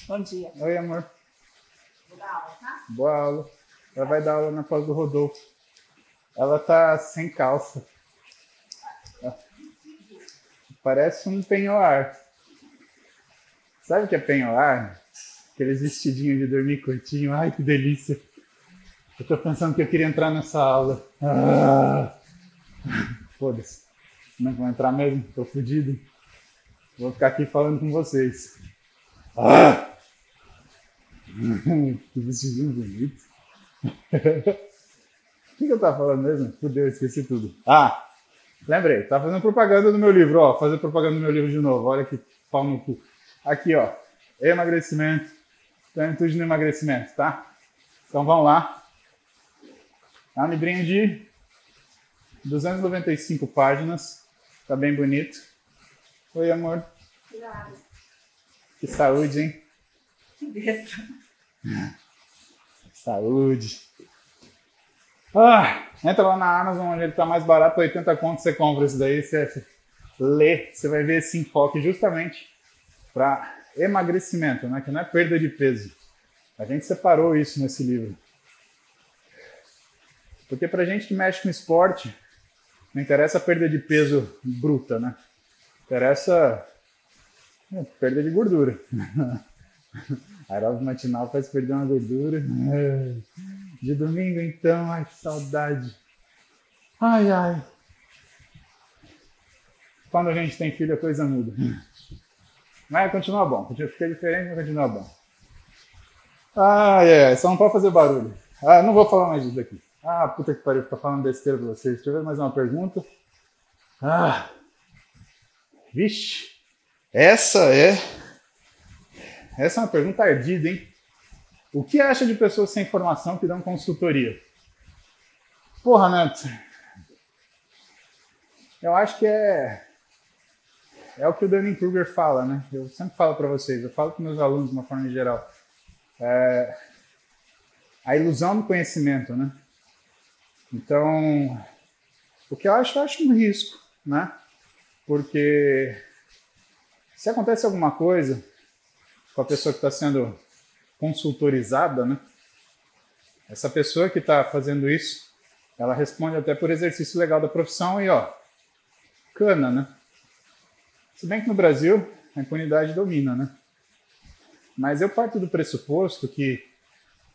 Bom dia. Oi, amor. Vou dar aula, tá? Boa aula. Ela vai dar aula na pós do Rodolfo. Ela tá sem calça. Parece um penhoar. Sabe o que é penhoar? Aqueles vestidinhos de dormir curtinho. Ai, que delícia. Eu tô pensando que eu queria entrar nessa aula. Ah. Foda-se. Não vou entrar mesmo, tô fudido. Vou ficar aqui falando com vocês. Ah! Que vestidinho bonito. O que eu tava falando mesmo? Fudeu, esqueci tudo. Ah, lembrei. Tava fazendo propaganda do meu livro. Ó, fazer propaganda do meu livro de novo. Olha que pau no cu. Aqui, ó. Emagrecimento. Tanto de emagrecimento, tá? Então vamos lá. É um livrinho de duzentas e noventa e cinco páginas. Tá bem bonito. Oi, amor. Obrigada. Que saúde, hein? Que besta. Saúde. Ah, entra lá na Amazon, onde ele tá mais barato, oitenta contos, você compra isso daí, você lê, você vai ver esse enfoque justamente para emagrecimento, né? Que não é perda de peso. A gente separou isso nesse livro. Porque pra gente que mexe com esporte, não interessa a perda de peso bruta, né? Interessa a perda de gordura. Aeróbico matinal faz perder uma gordura. De domingo, então. Ai, que saudade. Ai, ai. Quando a gente tem filho, a coisa muda. Mas continua bom. Fica diferente, mas continua bom. Ai, ai, só não pode fazer barulho. Ah, não vou falar mais disso aqui. Ah, puta que pariu, ficar falando besteira pra vocês. Deixa eu ver mais uma pergunta. Ah. Vixe. Essa é... Essa é uma pergunta ardida, hein? O que acha de pessoas sem formação que dão consultoria? Porra, Nantes. Eu acho que é... É o que o Daniel Kruger fala, né? Eu sempre falo para vocês, eu falo para meus alunos de uma forma geral. É... A ilusão do conhecimento, né? Então, o que eu acho, eu acho um risco, né? Porque se acontece alguma coisa... com a pessoa que está sendo consultorizada, né? Essa pessoa que está fazendo isso, ela responde até por exercício legal da profissão e, ó, cana, né? Se bem que no Brasil a impunidade domina, né? Mas eu parto do pressuposto que,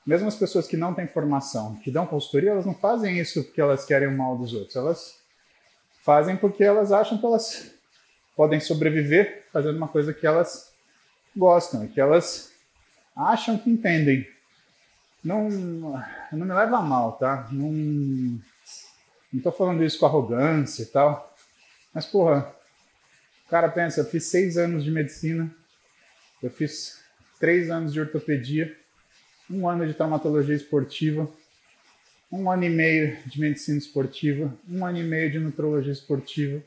mesmo as pessoas que não têm formação, que dão consultoria, elas não fazem isso porque elas querem o mal dos outros, elas fazem porque elas acham que elas podem sobreviver fazendo uma coisa que elas... gostam, que elas acham que entendem. Não, não me leva a mal, tá? Não, não tô falando isso com arrogância e tal. Mas, porra, o cara pensa, eu fiz seis anos de medicina, eu fiz três anos de ortopedia, um ano de traumatologia esportiva, um ano e meio de medicina esportiva, um ano e meio de nutrologia esportiva,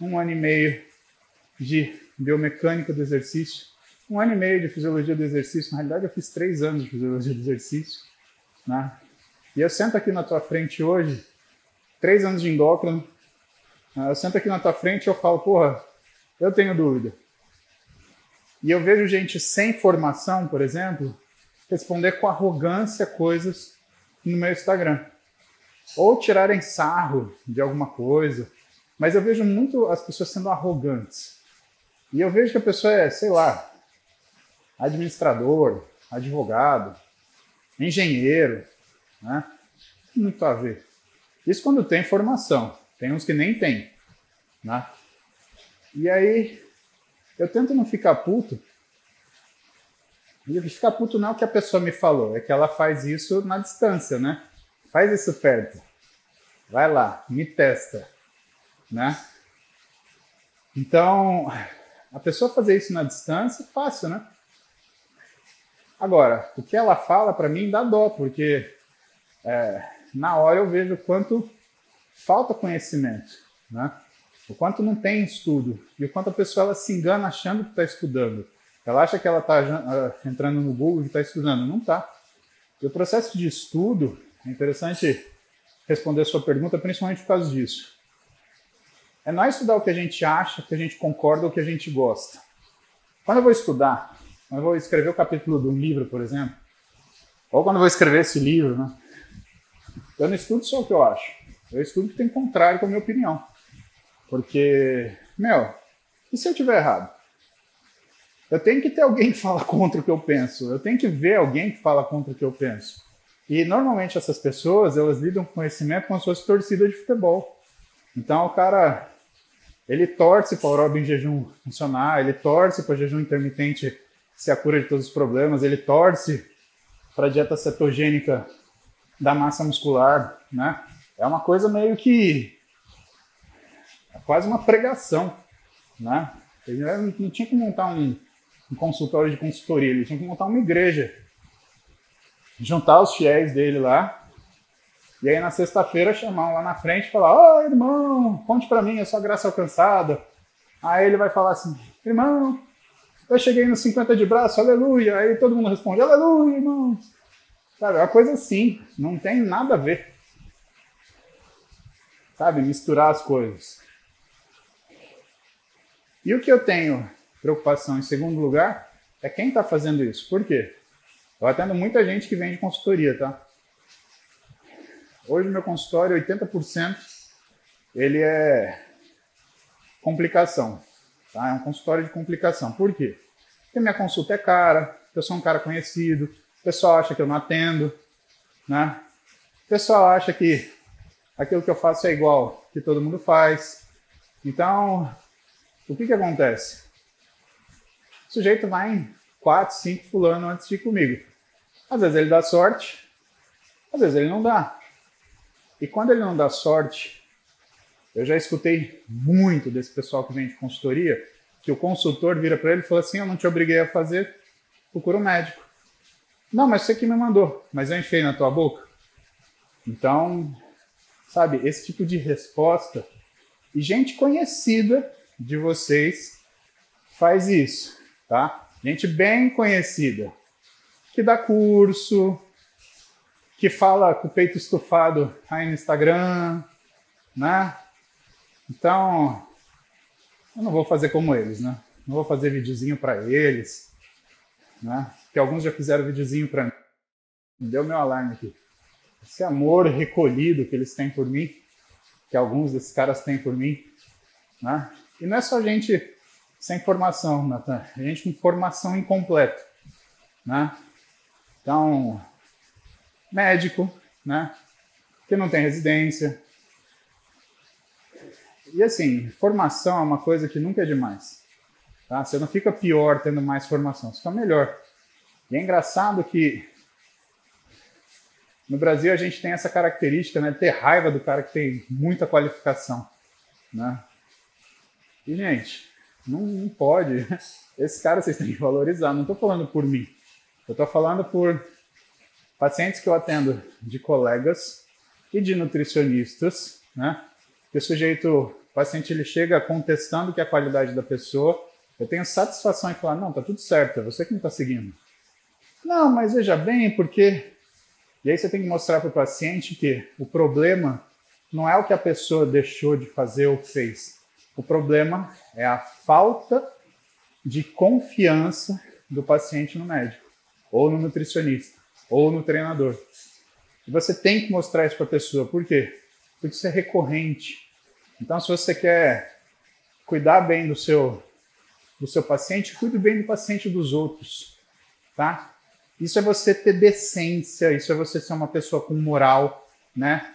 um ano e meio de biomecânica do exercício, um ano e meio de fisiologia do exercício. Na realidade, eu fiz três anos de fisiologia do exercício, né? E eu sento aqui na tua frente hoje, três anos de endócrino, eu sento aqui na tua frente e eu falo, porra, eu tenho dúvida. E eu vejo gente sem formação, por exemplo, responder com arrogância coisas no meu Instagram. Ou tirarem sarro de alguma coisa. Mas eu vejo muito as pessoas sendo arrogantes. E eu vejo que a pessoa é, sei lá, administrador, advogado, engenheiro, né? Muito a ver. Isso quando tem formação. Tem uns que nem tem, né? E aí, eu tento não ficar puto. E ficar puto não é o que a pessoa me falou, é que ela faz isso na distância, né? Faz isso perto. Vai lá, me testa, né? Então, a pessoa fazer isso na distância, fácil, né? Agora, o que ela fala, para mim, dá dó, porque é, na hora eu vejo o quanto falta conhecimento, né? O quanto não tem estudo e o quanto a pessoa ela se engana achando que está estudando. Ela acha que ela está entrando no Google e está estudando. Não está. E o processo de estudo, é interessante responder a sua pergunta, principalmente por causa disso. É não estudar o que a gente acha, o que a gente concorda, o que a gente gosta. Quando eu vou estudar, quando eu vou escrever o capítulo de um livro, por exemplo, ou quando eu vou escrever esse livro, né, eu não estudo só o que eu acho. Eu estudo o que tem contrário com a minha opinião. Porque, meu, e se eu tiver errado? Eu tenho que ter alguém que fala contra o que eu penso. Eu tenho que ver alguém que fala contra o que eu penso. E, normalmente, essas pessoas, elas lidam com conhecimento como se fosse torcida de futebol. Então, o cara, ele torce para a aeróbio em jejum funcionar, ele torce para o jejum intermitente ser a cura de todos os problemas, ele torce para a dieta cetogênica da massa muscular, né? É uma coisa meio que... é quase uma pregação, né? Ele não tinha que montar um, um consultório de consultoria, ele tinha que montar uma igreja. Juntar os fiéis dele lá, e aí na sexta-feira chamar um lá na frente e falar: ó, oh, irmão, conte pra mim, é só graça alcançada. Aí ele vai falar assim: irmão, eu cheguei nos cinquenta de braço, aleluia. Aí todo mundo responde: aleluia, irmão. Sabe, é uma coisa assim, não tem nada a ver. Sabe, misturar as coisas. E o que eu tenho preocupação em segundo lugar é quem tá fazendo isso. Por quê? Eu atendo muita gente que vende consultoria, tá? Hoje no meu consultório, oitenta por cento ele é complicação, tá? É um consultório de complicação. Por quê? Porque minha consulta é cara, eu sou um cara conhecido, o pessoal acha que eu não atendo, né? O pessoal acha que aquilo que eu faço é igual que todo mundo faz. Então, o que que acontece? O sujeito vai em quatro, cinco fulano antes de ir comigo. Às vezes ele dá sorte, às vezes ele não dá. E quando ele não dá sorte, eu já escutei muito desse pessoal que vem de consultoria, que o consultor vira para ele e fala assim: eu não te obriguei a fazer, procura um médico. Não, mas você que me mandou, mas eu enfiei na tua boca. Então, sabe, esse tipo de resposta, e gente conhecida de vocês faz isso, tá? Gente bem conhecida, que dá curso, que fala com o peito estufado aí no Instagram, né? Então, eu não vou fazer como eles, né? Não vou fazer videozinho para eles, né? Porque alguns já fizeram videozinho para mim. Deu meu alarme aqui. Esse amor recolhido que eles têm por mim, que alguns desses caras têm por mim, né? E não é só gente... sem formação, Nathan. A gente com formação incompleta, né? Então, médico, né? Que não tem residência. E assim, formação é uma coisa que nunca é demais, tá? Você não fica pior tendo mais formação, você fica melhor. E é engraçado que no Brasil a gente tem essa característica, né? De ter raiva do cara que tem muita qualificação, né? E, gente... Não, não pode. Esse cara vocês têm que valorizar. Não estou falando por mim. Eu estou falando por pacientes que eu atendo de colegas e de nutricionistas, né? Que o sujeito, o paciente, ele chega contestando que é a qualidade da pessoa. Eu tenho satisfação em falar: não, tá tudo certo, é você que não está seguindo. Não, mas veja bem, porque... E aí você tem que mostrar para o paciente que o problema não é o que a pessoa deixou de fazer ou fez. O problema é a falta de confiança do paciente no médico, ou no nutricionista, ou no treinador. E você tem que mostrar isso para a pessoa. Por quê? Porque isso é recorrente. Então, se você quer cuidar bem do seu, do seu paciente, cuide bem do paciente dos outros, tá? Isso é você ter decência, isso é você ser uma pessoa com moral, né?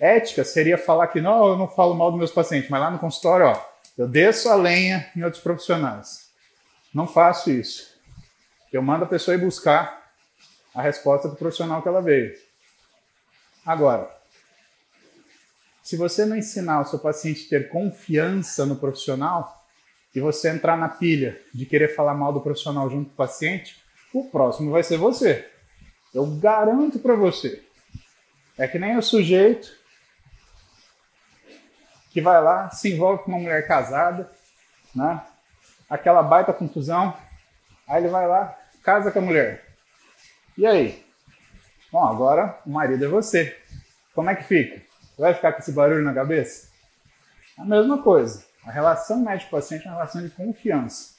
Ética seria falar que não, eu não falo mal dos meus pacientes, mas lá no consultório, ó, eu desço a lenha em outros profissionais. Não faço isso. Eu mando a pessoa ir buscar a resposta do profissional que ela veio. Agora, se você não ensinar o seu paciente a ter confiança no profissional e você entrar na pilha de querer falar mal do profissional junto com o paciente, o próximo vai ser você. Eu garanto para você. É que nem o sujeito que vai lá, se envolve com uma mulher casada, né? Aquela baita confusão, aí ele vai lá, casa com a mulher. E aí? Bom, agora o marido é você. Como é que fica? Vai ficar com esse barulho na cabeça? A mesma coisa. A relação médico-paciente é uma relação de confiança.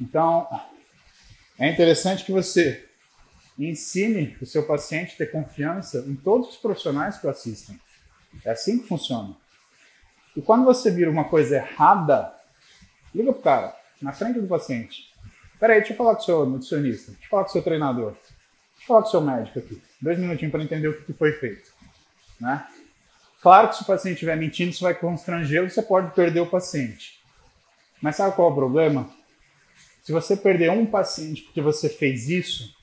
Então, é interessante que você ensine o seu paciente a ter confiança em todos os profissionais que o assistem. É assim que funciona. E quando você vira uma coisa errada, liga pro cara, na frente do paciente. Peraí, deixa eu falar com o seu nutricionista, deixa eu falar com o seu treinador, deixa eu falar com o seu médico aqui. Dois minutinhos para entender o que foi feito. Né? Claro que se o paciente estiver mentindo, isso vai constrangê-lo, você pode perder o paciente. Mas sabe qual é o problema? Se você perder um paciente porque você fez isso,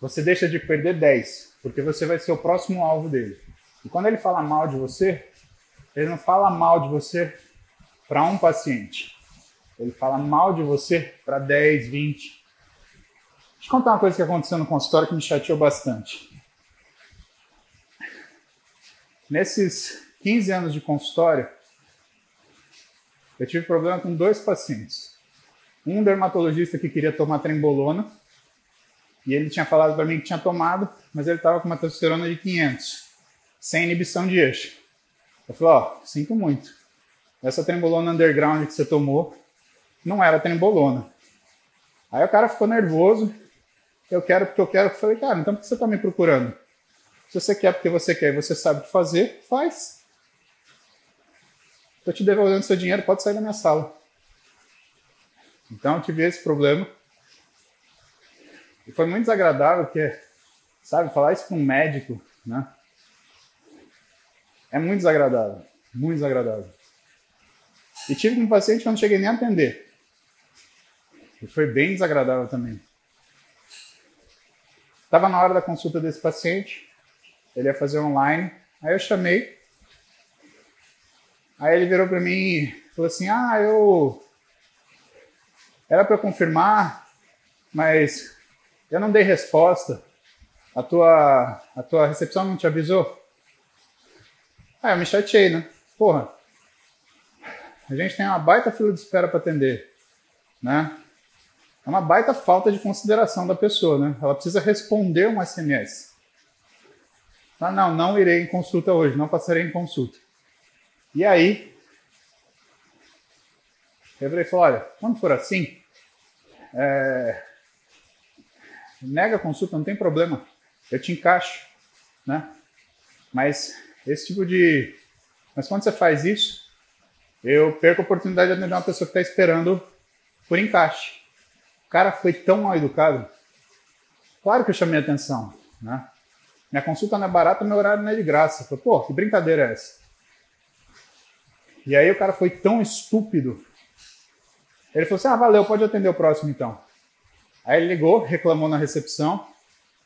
você deixa de perder dez, porque você vai ser o próximo alvo dele. E quando ele fala mal de você, ele não fala mal de você para um paciente. Ele fala mal de você para dez, vinte. Deixa eu te contar uma coisa que aconteceu no consultório que me chateou bastante. Nesses quinze anos de consultório, eu tive problema com dois pacientes. Um dermatologista que queria tomar trembolona, e ele tinha falado para mim que tinha tomado, mas ele estava com uma testosterona de quinhentos, sem inibição de eixo. Eu falei, ó, oh, sinto muito. Essa trembolona underground que você tomou não era trembolona. Aí o cara ficou nervoso, eu quero porque eu quero. Eu falei, cara, então por que você está me procurando? Se você quer porque você quer e você sabe o que fazer, faz. Estou te devolvendo seu dinheiro, pode sair da minha sala. Então eu tive esse problema. E foi muito desagradável, porque, sabe, falar isso para um médico, né? É muito desagradável, muito desagradável. E tive com um paciente que eu não cheguei nem a atender. E foi bem desagradável também. Estava na hora da consulta desse paciente. Ele ia fazer online, aí eu chamei, aí ele virou para mim e falou assim, ah, eu, era para confirmar, mas eu não dei resposta, a tua, a tua recepção não te avisou? Aí eu me chateei, né? Porra, a gente tem uma baita fila de espera para atender, né? É uma baita falta de consideração da pessoa, né? Ela precisa responder um S M S. Ah, não, não irei em consulta hoje, não passarei em consulta. E aí, eu falei, olha, quando for assim, é... nega a consulta, não tem problema, eu te encaixo, né? Mas esse tipo de... Mas quando você faz isso, eu perco a oportunidade de atender uma pessoa que está esperando por encaixe. O cara foi tão mal educado. Claro que eu chamei a atenção, né? Minha consulta não é barata, meu horário não é de graça. Eu falei, pô, que brincadeira é essa? E aí o cara foi tão estúpido. Ele falou assim, ah, valeu, pode atender o próximo então. Aí ele ligou, reclamou na recepção,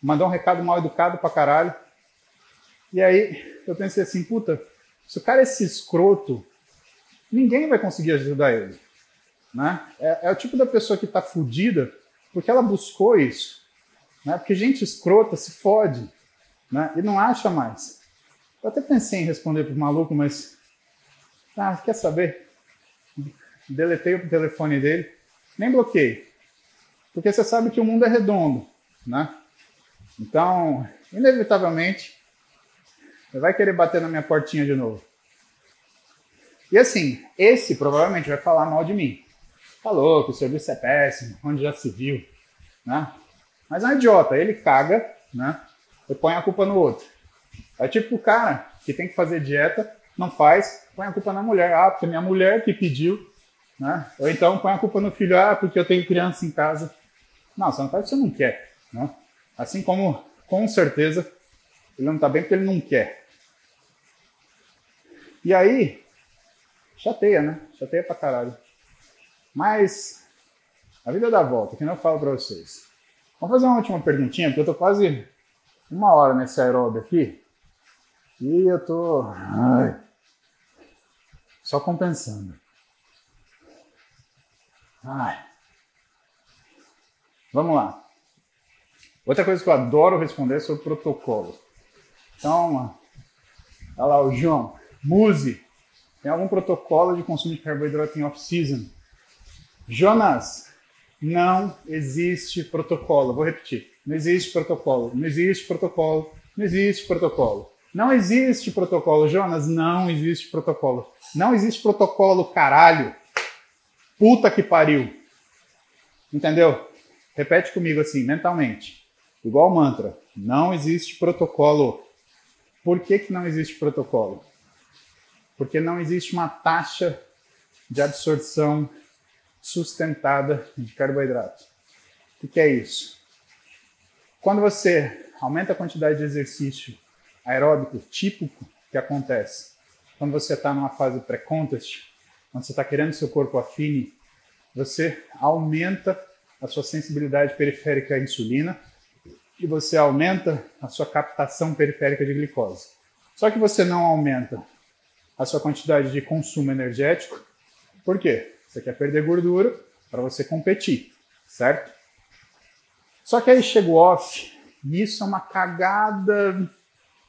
mandou um recado mal educado pra caralho. E aí eu pensei assim, puta, se o cara é esse escroto, ninguém vai conseguir ajudar ele. Né? É, é o tipo da pessoa que tá fodida porque ela buscou isso. Né? Porque gente escrota se fode. Né? E não acha mais. Eu até pensei em responder pro maluco, mas... Ah, quer saber? Deletei o telefone dele. Nem bloqueei. Porque você sabe que o mundo é redondo, né? Então, inevitavelmente, ele vai querer bater na minha portinha de novo. E assim, esse provavelmente vai falar mal de mim. Falou que o serviço é péssimo, onde já se viu, né? Mas é um idiota, ele caga, né? Eu ponho a culpa no outro. É tipo o cara que tem que fazer dieta, não faz, põe a culpa na mulher. Ah, porque minha mulher que pediu. Né? Ou então põe a culpa no filho. Ah, porque eu tenho criança em casa. Não, você não faz porque você não quer. Né? Assim como, com certeza, ele não está bem porque ele não quer. E aí, chateia, né? Chateia pra caralho. Mas a vida dá volta, que não eu falo pra vocês. Vamos fazer uma última perguntinha, porque eu tô quase... uma hora nesse aeróbio aqui e eu tô ai, só compensando. Ai. Vamos lá. Outra coisa que eu adoro responder é sobre protocolo. Então, Olha lá o João. Muse, tem algum protocolo de consumo de carboidrato em off-season? Jonas, não existe protocolo. Vou repetir. Não existe protocolo. Não existe protocolo. Não existe protocolo. Não existe protocolo, Jonas. Não existe protocolo. Não existe protocolo, caralho. Puta que pariu. Entendeu? Repete comigo assim, mentalmente. Igual mantra. Não existe protocolo. Por que que não existe protocolo? Porque não existe uma taxa de absorção sustentada de carboidrato. O que é isso? Quando você aumenta a quantidade de exercício aeróbico típico, que acontece? Quando você está numa fase pré-contest, quando você está querendo que seu corpo afine, você aumenta a sua sensibilidade periférica à insulina e você aumenta a sua captação periférica de glicose. Só que você não aumenta a sua quantidade de consumo energético. Por quê? Você quer perder gordura para você competir, certo? Só que aí chega o off, e isso é uma cagada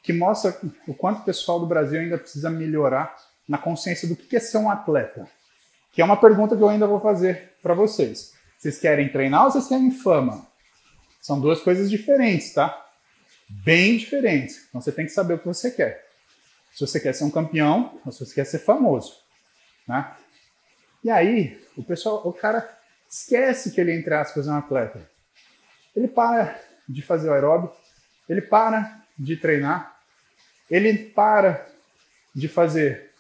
que mostra o quanto o pessoal do Brasil ainda precisa melhorar na consciência do que é ser um atleta. Que é uma pergunta que eu ainda vou fazer para vocês. Vocês querem treinar ou vocês querem fama? São duas coisas diferentes, tá? Bem diferentes. Então você tem que saber o que você quer. Se você quer ser um campeão ou se você quer ser famoso, né? E aí, o pessoal, o cara esquece que ele, entre aspas, é um atleta. Ele para de fazer o aeróbico, ele para de treinar, ele para de fazer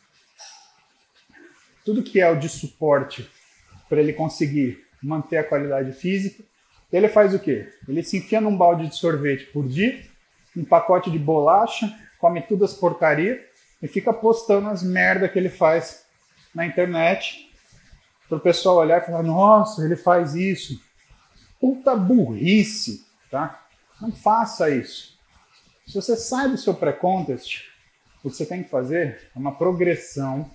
tudo que é o de suporte para ele conseguir manter a qualidade física. Ele faz o quê? Ele se enfia num balde de sorvete por dia, um pacote de bolacha, come tudo as porcarias e fica postando as merda que ele faz na internet para o pessoal olhar e falar, nossa, ele faz isso. Puta burrice, tá? Não faça isso. Se você sai do seu pré-contest, o que você tem que fazer é uma progressão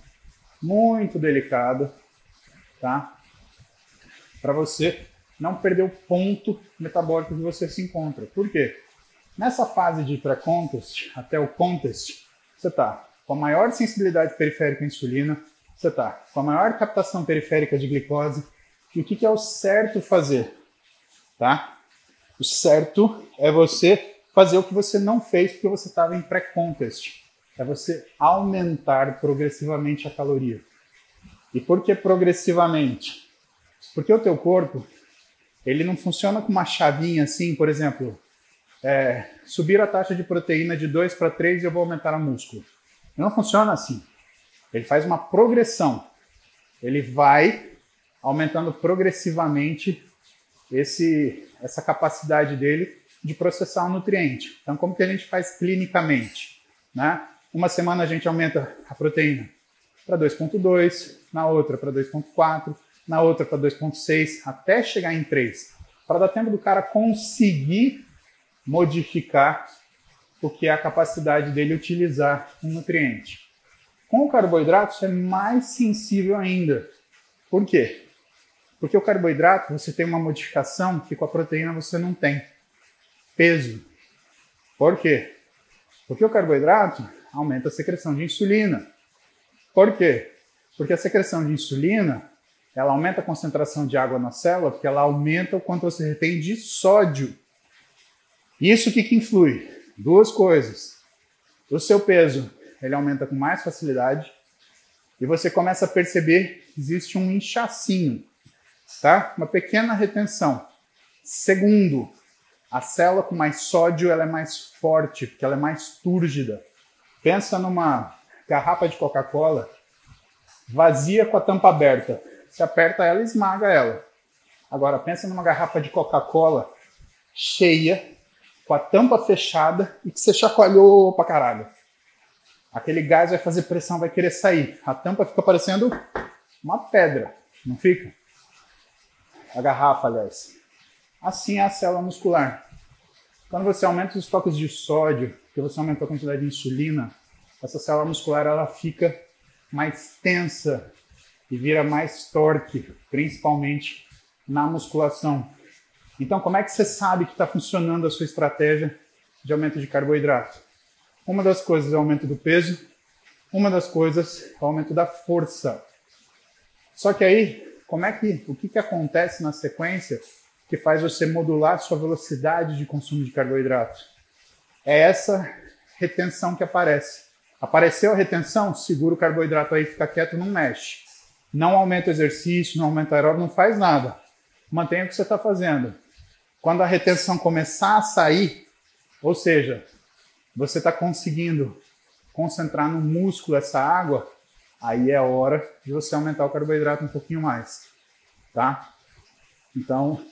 muito delicada, tá? Para você não perder o ponto metabólico que você se encontra. Por quê? Nessa fase de pré-contest até o contest, você tá com a maior sensibilidade periférica à insulina, você tá com a maior captação periférica de glicose. E o que que é o certo fazer, tá? O certo é você fazer o que você não fez porque você estava em pré-contest. É você aumentar progressivamente a caloria. E por que progressivamente? Porque o teu corpo, ele não funciona com uma chavinha assim, por exemplo, é, subir a taxa de proteína de dois para três e eu vou aumentar o músculo. Ele não funciona assim. Ele faz uma progressão. Ele vai aumentando progressivamente esse, essa capacidade dele de processar um nutriente. Então, como que a gente faz clinicamente, né? Uma semana a gente aumenta a proteína para dois ponto dois, na outra para dois ponto quatro, na outra para dois ponto seis, até chegar em três, para dar tempo do cara conseguir modificar o que é a capacidade dele utilizar um nutriente. Com o carboidrato, isso é mais sensível ainda. Por quê? Porque o carboidrato, você tem uma modificação que com a proteína você não tem. Peso. Por quê? Porque o carboidrato aumenta a secreção de insulina. Por quê? Porque a secreção de insulina, ela aumenta a concentração de água na célula, porque ela aumenta o quanto você retém de sódio. Isso que que influi? Duas coisas. O seu peso, ele aumenta com mais facilidade e você começa a perceber que existe um inchacinho, tá? Uma pequena retenção. Segundo, a célula com mais sódio, ela é mais forte, porque ela é mais túrgida. Pensa numa garrafa de Coca-Cola vazia com a tampa aberta. Você aperta ela e esmaga ela. Agora, pensa numa garrafa de Coca-Cola cheia, com a tampa fechada e que você chacoalhou pra caralho. Aquele gás vai fazer pressão, vai querer sair. A tampa fica parecendo uma pedra, não fica? A garrafa, aliás. Assim é a célula muscular. Quando você aumenta os estoques de sódio, que você aumenta a quantidade de insulina, essa célula muscular ela fica mais tensa e vira mais torque, principalmente na musculação. Então, como é que você sabe que está funcionando a sua estratégia de aumento de carboidrato? Uma das coisas é o aumento do peso, uma das coisas é o aumento da força. Só que aí, como é que, o que, que acontece na sequência que faz você modular sua velocidade de consumo de carboidrato? É essa retenção que aparece. Apareceu a retenção, segura o carboidrato aí, fica quieto, não mexe. Não aumenta o exercício, não aumenta aeróbico, não faz nada. Mantenha o que você está fazendo. Quando a retenção começar a sair, ou seja, você está conseguindo concentrar no músculo essa água, aí é hora de você aumentar o carboidrato um pouquinho mais, tá? Então,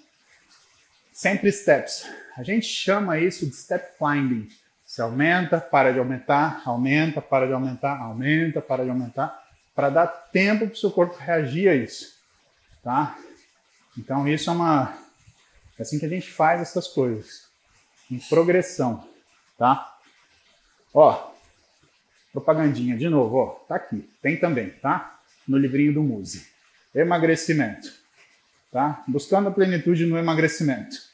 sempre steps. A gente chama isso de step climbing. Você aumenta, para de aumentar, aumenta, para de aumentar, aumenta, para de aumentar, para dar tempo para o seu corpo reagir a isso, tá? Então isso é uma... é assim que a gente faz essas coisas, em progressão, tá? Ó, propagandinha de novo, ó, tá aqui, tem também, tá? No livrinho do Muse. Emagrecimento, tá? Buscando a plenitude no emagrecimento.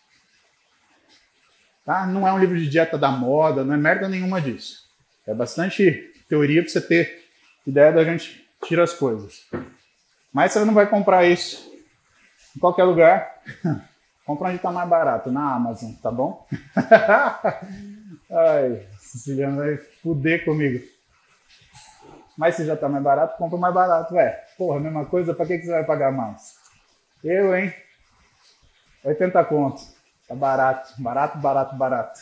Tá? Não é um livro de dieta da moda, não é merda nenhuma disso. É bastante teoria para você ter ideia da gente tirar as coisas. Mas você não vai comprar isso em qualquer lugar. Compra onde está mais barato, na Amazon, tá bom? Ai, Siciliano vai fuder comigo. Mas se já tá mais barato, compra mais barato, velho. Porra, mesma coisa, para que, que você vai pagar mais? Eu, hein? oitenta contos. Tá barato, barato, barato, barato.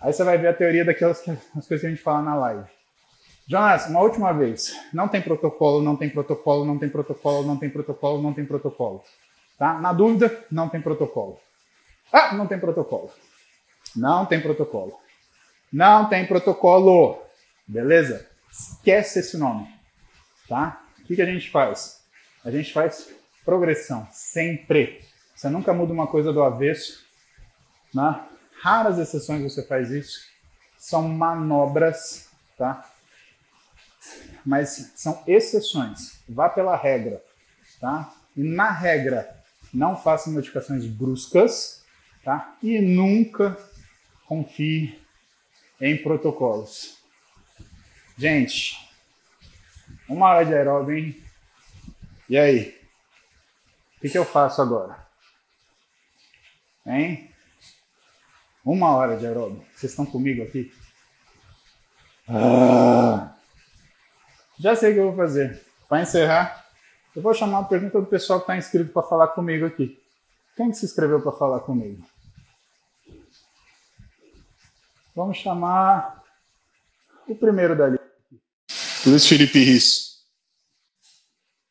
Aí você vai ver a teoria daquelas que, as coisas que a gente fala na live. Jonas, uma última vez. Não tem protocolo, não tem protocolo, não tem protocolo, não tem protocolo, não tem protocolo. Tá? Na dúvida, não tem protocolo. Ah, não tem protocolo. Não tem protocolo. Não tem protocolo. Beleza? Esquece esse nome. Tá? O que, que a gente faz? A gente faz progressão. Sempre. Você nunca muda uma coisa do avesso, né? Raras exceções você faz isso. São manobras, tá? Mas são exceções. Vá pela regra, tá? E na regra, não faça modificações bruscas, tá? E nunca confie em protocolos. Gente, uma hora de aeróbico, hein? E aí? O que, que eu faço agora? Hein? Uma hora de aeróbico. Vocês estão comigo aqui? Ah. Já sei o que eu vou fazer. Para encerrar, eu vou chamar a pergunta do pessoal que está inscrito para falar comigo aqui. Quem que se inscreveu para falar comigo? Vamos chamar o primeiro dali. Luiz Felipe Risso.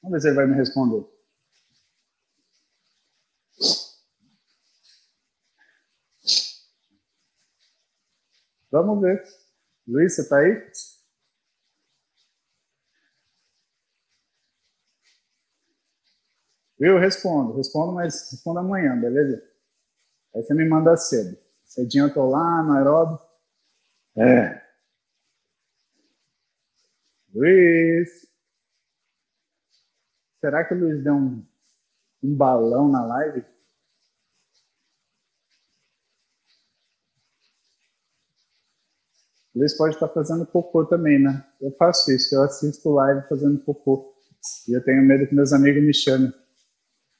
Vamos ver se ele vai me responder. Vamos ver. Luiz, você tá aí? Eu respondo. Respondo, mas respondo amanhã, beleza? Aí você me manda cedo. Cedinho eu tô lá no aeróbico. É. Luiz. Será que o Luiz deu um, um balão na live? Luiz pode estar fazendo cocô também, né? Eu faço isso, eu assisto live fazendo cocô. E eu tenho medo que meus amigos me chamem.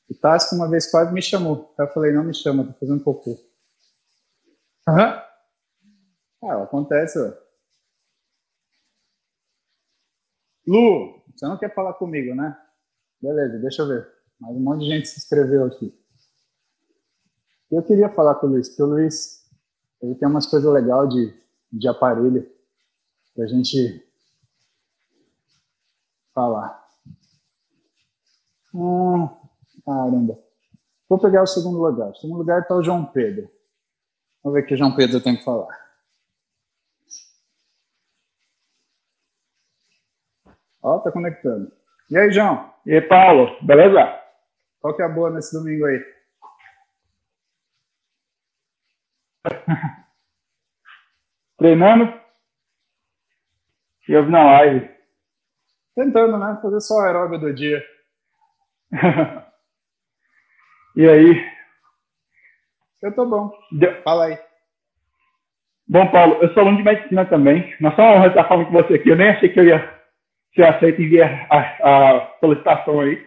O Tácito uma vez quase me chamou. Eu falei, não me chama, tô fazendo cocô. Aham. Uhum. Ah, acontece, ó. Lu, você não quer falar comigo, né? Beleza, deixa eu ver. Mas um monte de gente se inscreveu aqui. Eu queria falar com o Luiz, porque o Luiz ele tem umas coisas legais de... de aparelho para a gente falar. Hum, caramba. Vou pegar o segundo lugar. O segundo lugar está o João Pedro. Vamos ver o que o João Pedro tem que falar. Ó, tá conectando. E aí, João? E aí, Paulo? Beleza? Qual que é a boa nesse domingo aí? Treinando e eu vi na live. Tentando, né? Fazer só a aeróbica do dia. E aí? Eu tô bom. Deu. Fala aí. Bom, Paulo, eu sou aluno de medicina também. Mas só uma honra estar falando com você aqui. Eu nem achei que eu ia ser aceito e enviar a, a solicitação aí.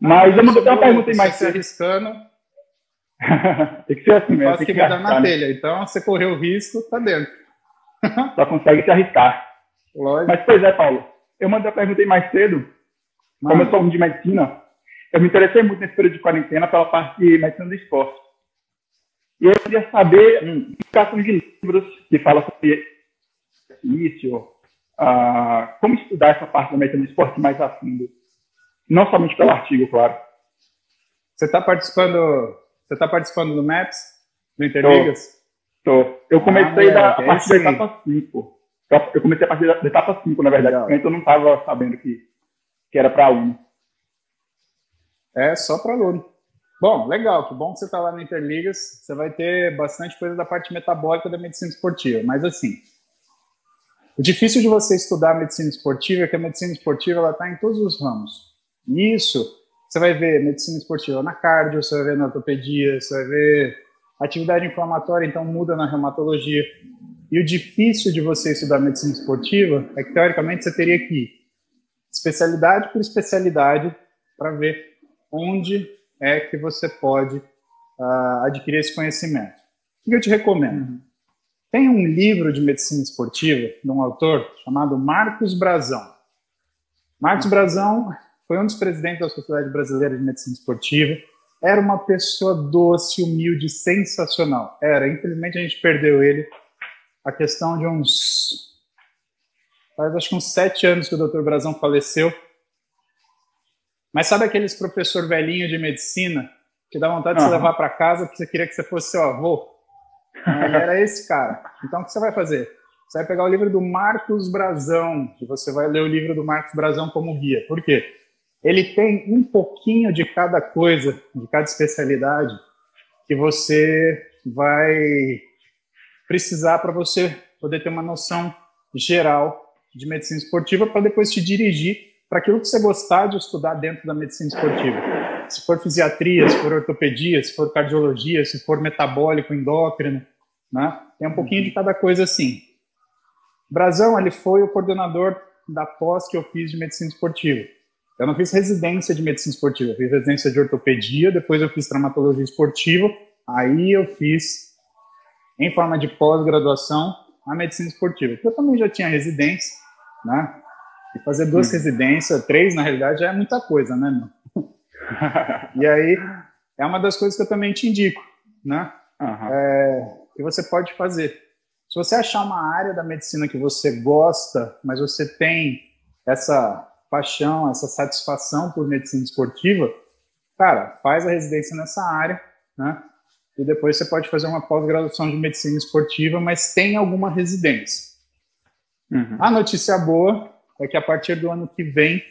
Mas ah, eu mandei uma pergunta aí mais cedo. Arriscando. Tem que ser assim mesmo. Quase que vai dar na telha. Então, você correu o risco, tá dentro. Só consegue se arriscar. Lógico. Mas, pois é, Paulo. Eu mandei uma pergunta aí mais cedo. Mano. Como eu sou aluno de medicina, eu me interessei muito nesse período de quarentena pela parte de medicina do esporte. E eu queria saber hum, indicações de livros que falam sobre exercício, ah, como estudar essa parte da medicina do esporte mais a fundo. Não somente pelo artigo, claro. Você está participando, você tá participando do MAPS? Do Interligas? Estou. Eu comecei ah, da, é, a partir é da etapa cinco. Eu, eu comecei a partir da, da etapa cinco, na verdade. Legal. Então eu não estava sabendo que, que era para aluno. É, só para aluno. Bom, legal, que bom que você está lá no Interligas, você vai ter bastante coisa da parte metabólica da medicina esportiva, mas assim, o difícil de você estudar medicina esportiva é que a medicina esportiva ela está em todos os ramos, e isso você vai ver medicina esportiva na cardio, você vai ver na ortopedia, você vai ver atividade inflamatória, então muda na reumatologia, e o difícil de você estudar medicina esportiva é que teoricamente você teria que ir especialidade por especialidade para ver onde é que você pode uh, adquirir esse conhecimento. O que eu te recomendo? Uhum. Tem um livro de medicina esportiva de um autor chamado Marcos Brazão. Marcos uhum. Brazão foi um dos presidentes da Sociedade Brasileira de Medicina Esportiva. Era uma pessoa doce, humilde, sensacional. Era, infelizmente a gente perdeu ele. A questão de uns... Faz acho que uns sete anos que o doutor Brazão faleceu. Mas sabe aqueles professor velhinho de medicina que dá vontade de uhum. se levar para casa porque você queria que você fosse seu avô? Ele era esse cara. Então, o que você vai fazer? Você vai pegar o livro do Marcos Brazão, que você vai ler o livro do Marcos Brazão como guia. Por quê? Ele tem um pouquinho de cada coisa, de cada especialidade, que você vai precisar para você poder ter uma noção geral de medicina esportiva para depois te dirigir para aquilo que você gostar de estudar dentro da medicina esportiva. Se for fisiatria, se for ortopedia, se for cardiologia, se for metabólico, endócrino, né? Tem um pouquinho de cada coisa assim. Brazão, ele foi o coordenador da pós que eu fiz de medicina esportiva. Eu não fiz residência de medicina esportiva, eu fiz residência de ortopedia, depois eu fiz traumatologia esportiva, aí eu fiz, em forma de pós-graduação, a medicina esportiva. Eu também já tinha residência, né? E fazer duas hum. residências, três, na realidade, já é muita coisa, né, meu? E aí, é uma das coisas que eu também te indico, né? Uhum. É, que você pode fazer. Se você achar uma área da medicina que você gosta, mas você tem essa paixão, essa satisfação por medicina esportiva, cara, faz a residência nessa área, né? E depois você pode fazer uma pós-graduação de medicina esportiva, mas tem alguma residência. Uhum. A notícia boa é que a partir do ano que vem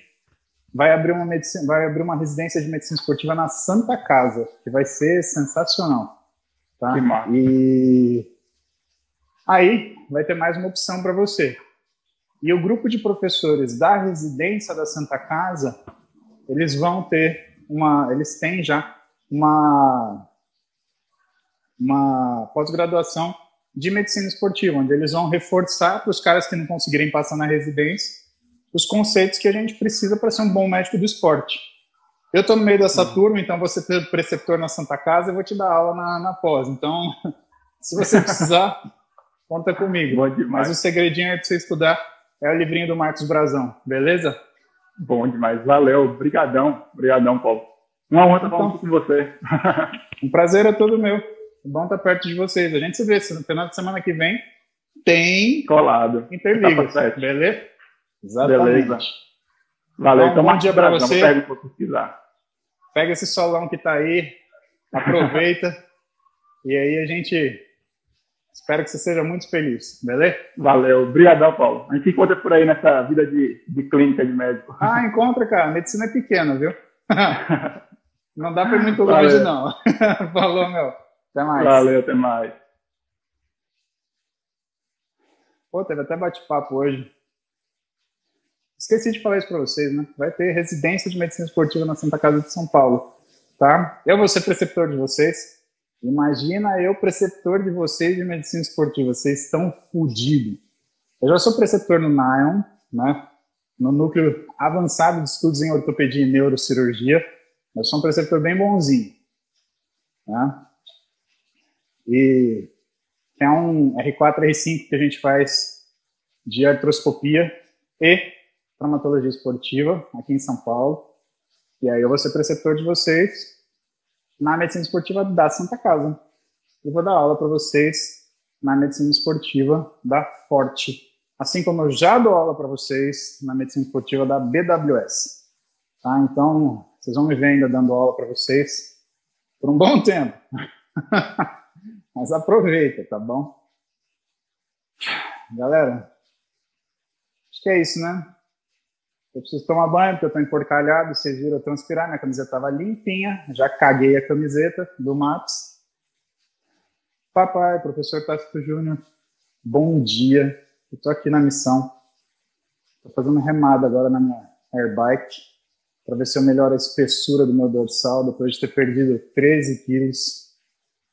vai abrir uma medicina, vai abrir uma residência de medicina esportiva na Santa Casa, que vai ser sensacional, tá? Que massa. E aí vai ter mais uma opção para você. E o grupo de professores da residência da Santa Casa, eles vão ter uma, eles têm já uma uma pós-graduação de medicina esportiva, onde eles vão reforçar para os caras que não conseguirem passar na residência os conceitos que a gente precisa para ser um bom médico do esporte. Eu estou no meio dessa uhum. turma, então você é preceptor na Santa Casa, eu vou te dar aula na, na pós. Então, se você precisar, conta comigo. Mas o segredinho aí para você estudar é o livrinho do Marcos Brazão, beleza? Bom demais, valeu. Obrigadão, obrigadão, Paulo. Uma honra estar falando com você. Um prazer é todo meu. É bom estar perto de vocês. A gente se vê. No final de semana que vem tem... Colado. Interligas, beleza? Exatamente. Beleza. Valeu, então, então bom dia para você. Pega esse solão que tá aí, aproveita, e aí a gente espera que você seja muito feliz, beleza? Valeu, obrigadão, Paulo. A gente encontra por aí nessa vida de, de clínica de médico. Ah, encontra, cara. A medicina é pequena, viu? Não dá para ir muito longe, não. Falou, meu. Até mais. Valeu, até mais. Pô, teve até bate-papo hoje. Esqueci de falar isso para vocês, né? Vai ter residência de medicina esportiva na Santa Casa de São Paulo, tá? Eu vou ser preceptor de vocês. Imagina eu, preceptor de vocês de medicina esportiva, vocês estão fodidos. Eu já sou preceptor no N I O N, né? No Núcleo Avançado de Estudos em Ortopedia e Neurocirurgia. Eu sou um preceptor bem bonzinho, né? E é um R quatro, R cinco que a gente faz de artroscopia e traumatologia esportiva aqui em São Paulo. E aí eu vou ser preceptor de vocês na medicina esportiva da Santa Casa. Eu vou dar aula para vocês na medicina esportiva da Forte. Assim como eu já dou aula para vocês na medicina esportiva da B W S. Tá? Então, vocês vão me ver ainda dando aula para vocês por um bom tempo. Mas aproveita, tá bom? Galera, acho que é isso, né? Eu preciso tomar banho porque eu tô emporcalhado, vocês viram eu transpirar, minha camiseta tava limpinha, já caguei a camiseta do MAPS. Papai, professor Tácito Júnior, bom dia. Eu tô aqui na missão. Tô fazendo remada agora na minha airbike para ver se eu melhoro a espessura do meu dorsal depois de ter perdido treze quilos.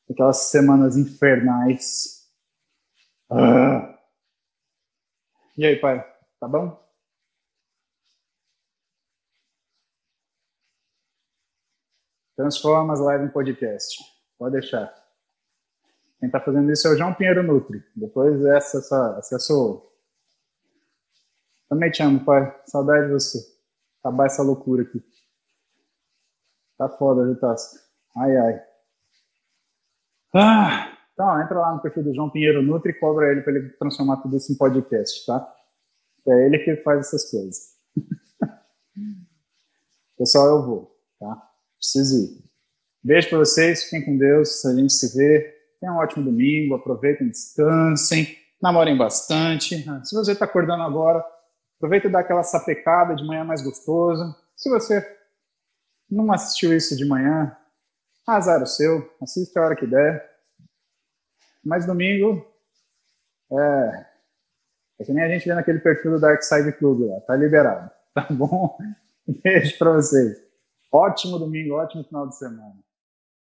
Aquelas semanas infernais. Ah. E aí, pai? Tá bom? Transforma as lives em podcast. Pode deixar. Quem tá fazendo isso é o João Pinheiro Nutri. Depois essa, essa, essa sou eu. Também te amo, pai. Saudade de você. Acabar essa loucura aqui. Tá foda, viu, Tássio? Ai, ai. Ah, então, entra lá no perfil do João Pinheiro Nutri e cobra ele pra ele transformar tudo isso em podcast, tá? É ele que faz essas coisas. Pessoal, eu vou, tá? Preciso ir. Beijo pra vocês, fiquem com Deus, a gente se vê. Tenham um ótimo domingo, aproveitem, descansem, namorem bastante. Se você tá acordando agora, aproveita e dá aquela sapecada, de manhã mais gostosa. Se você não assistiu isso de manhã, azar o seu, assista a hora que der. Mas domingo, é, é que nem a gente vê naquele perfil do Dark Side Club lá, tá liberado, tá bom? Beijo pra vocês. Ótimo domingo, ótimo final de semana.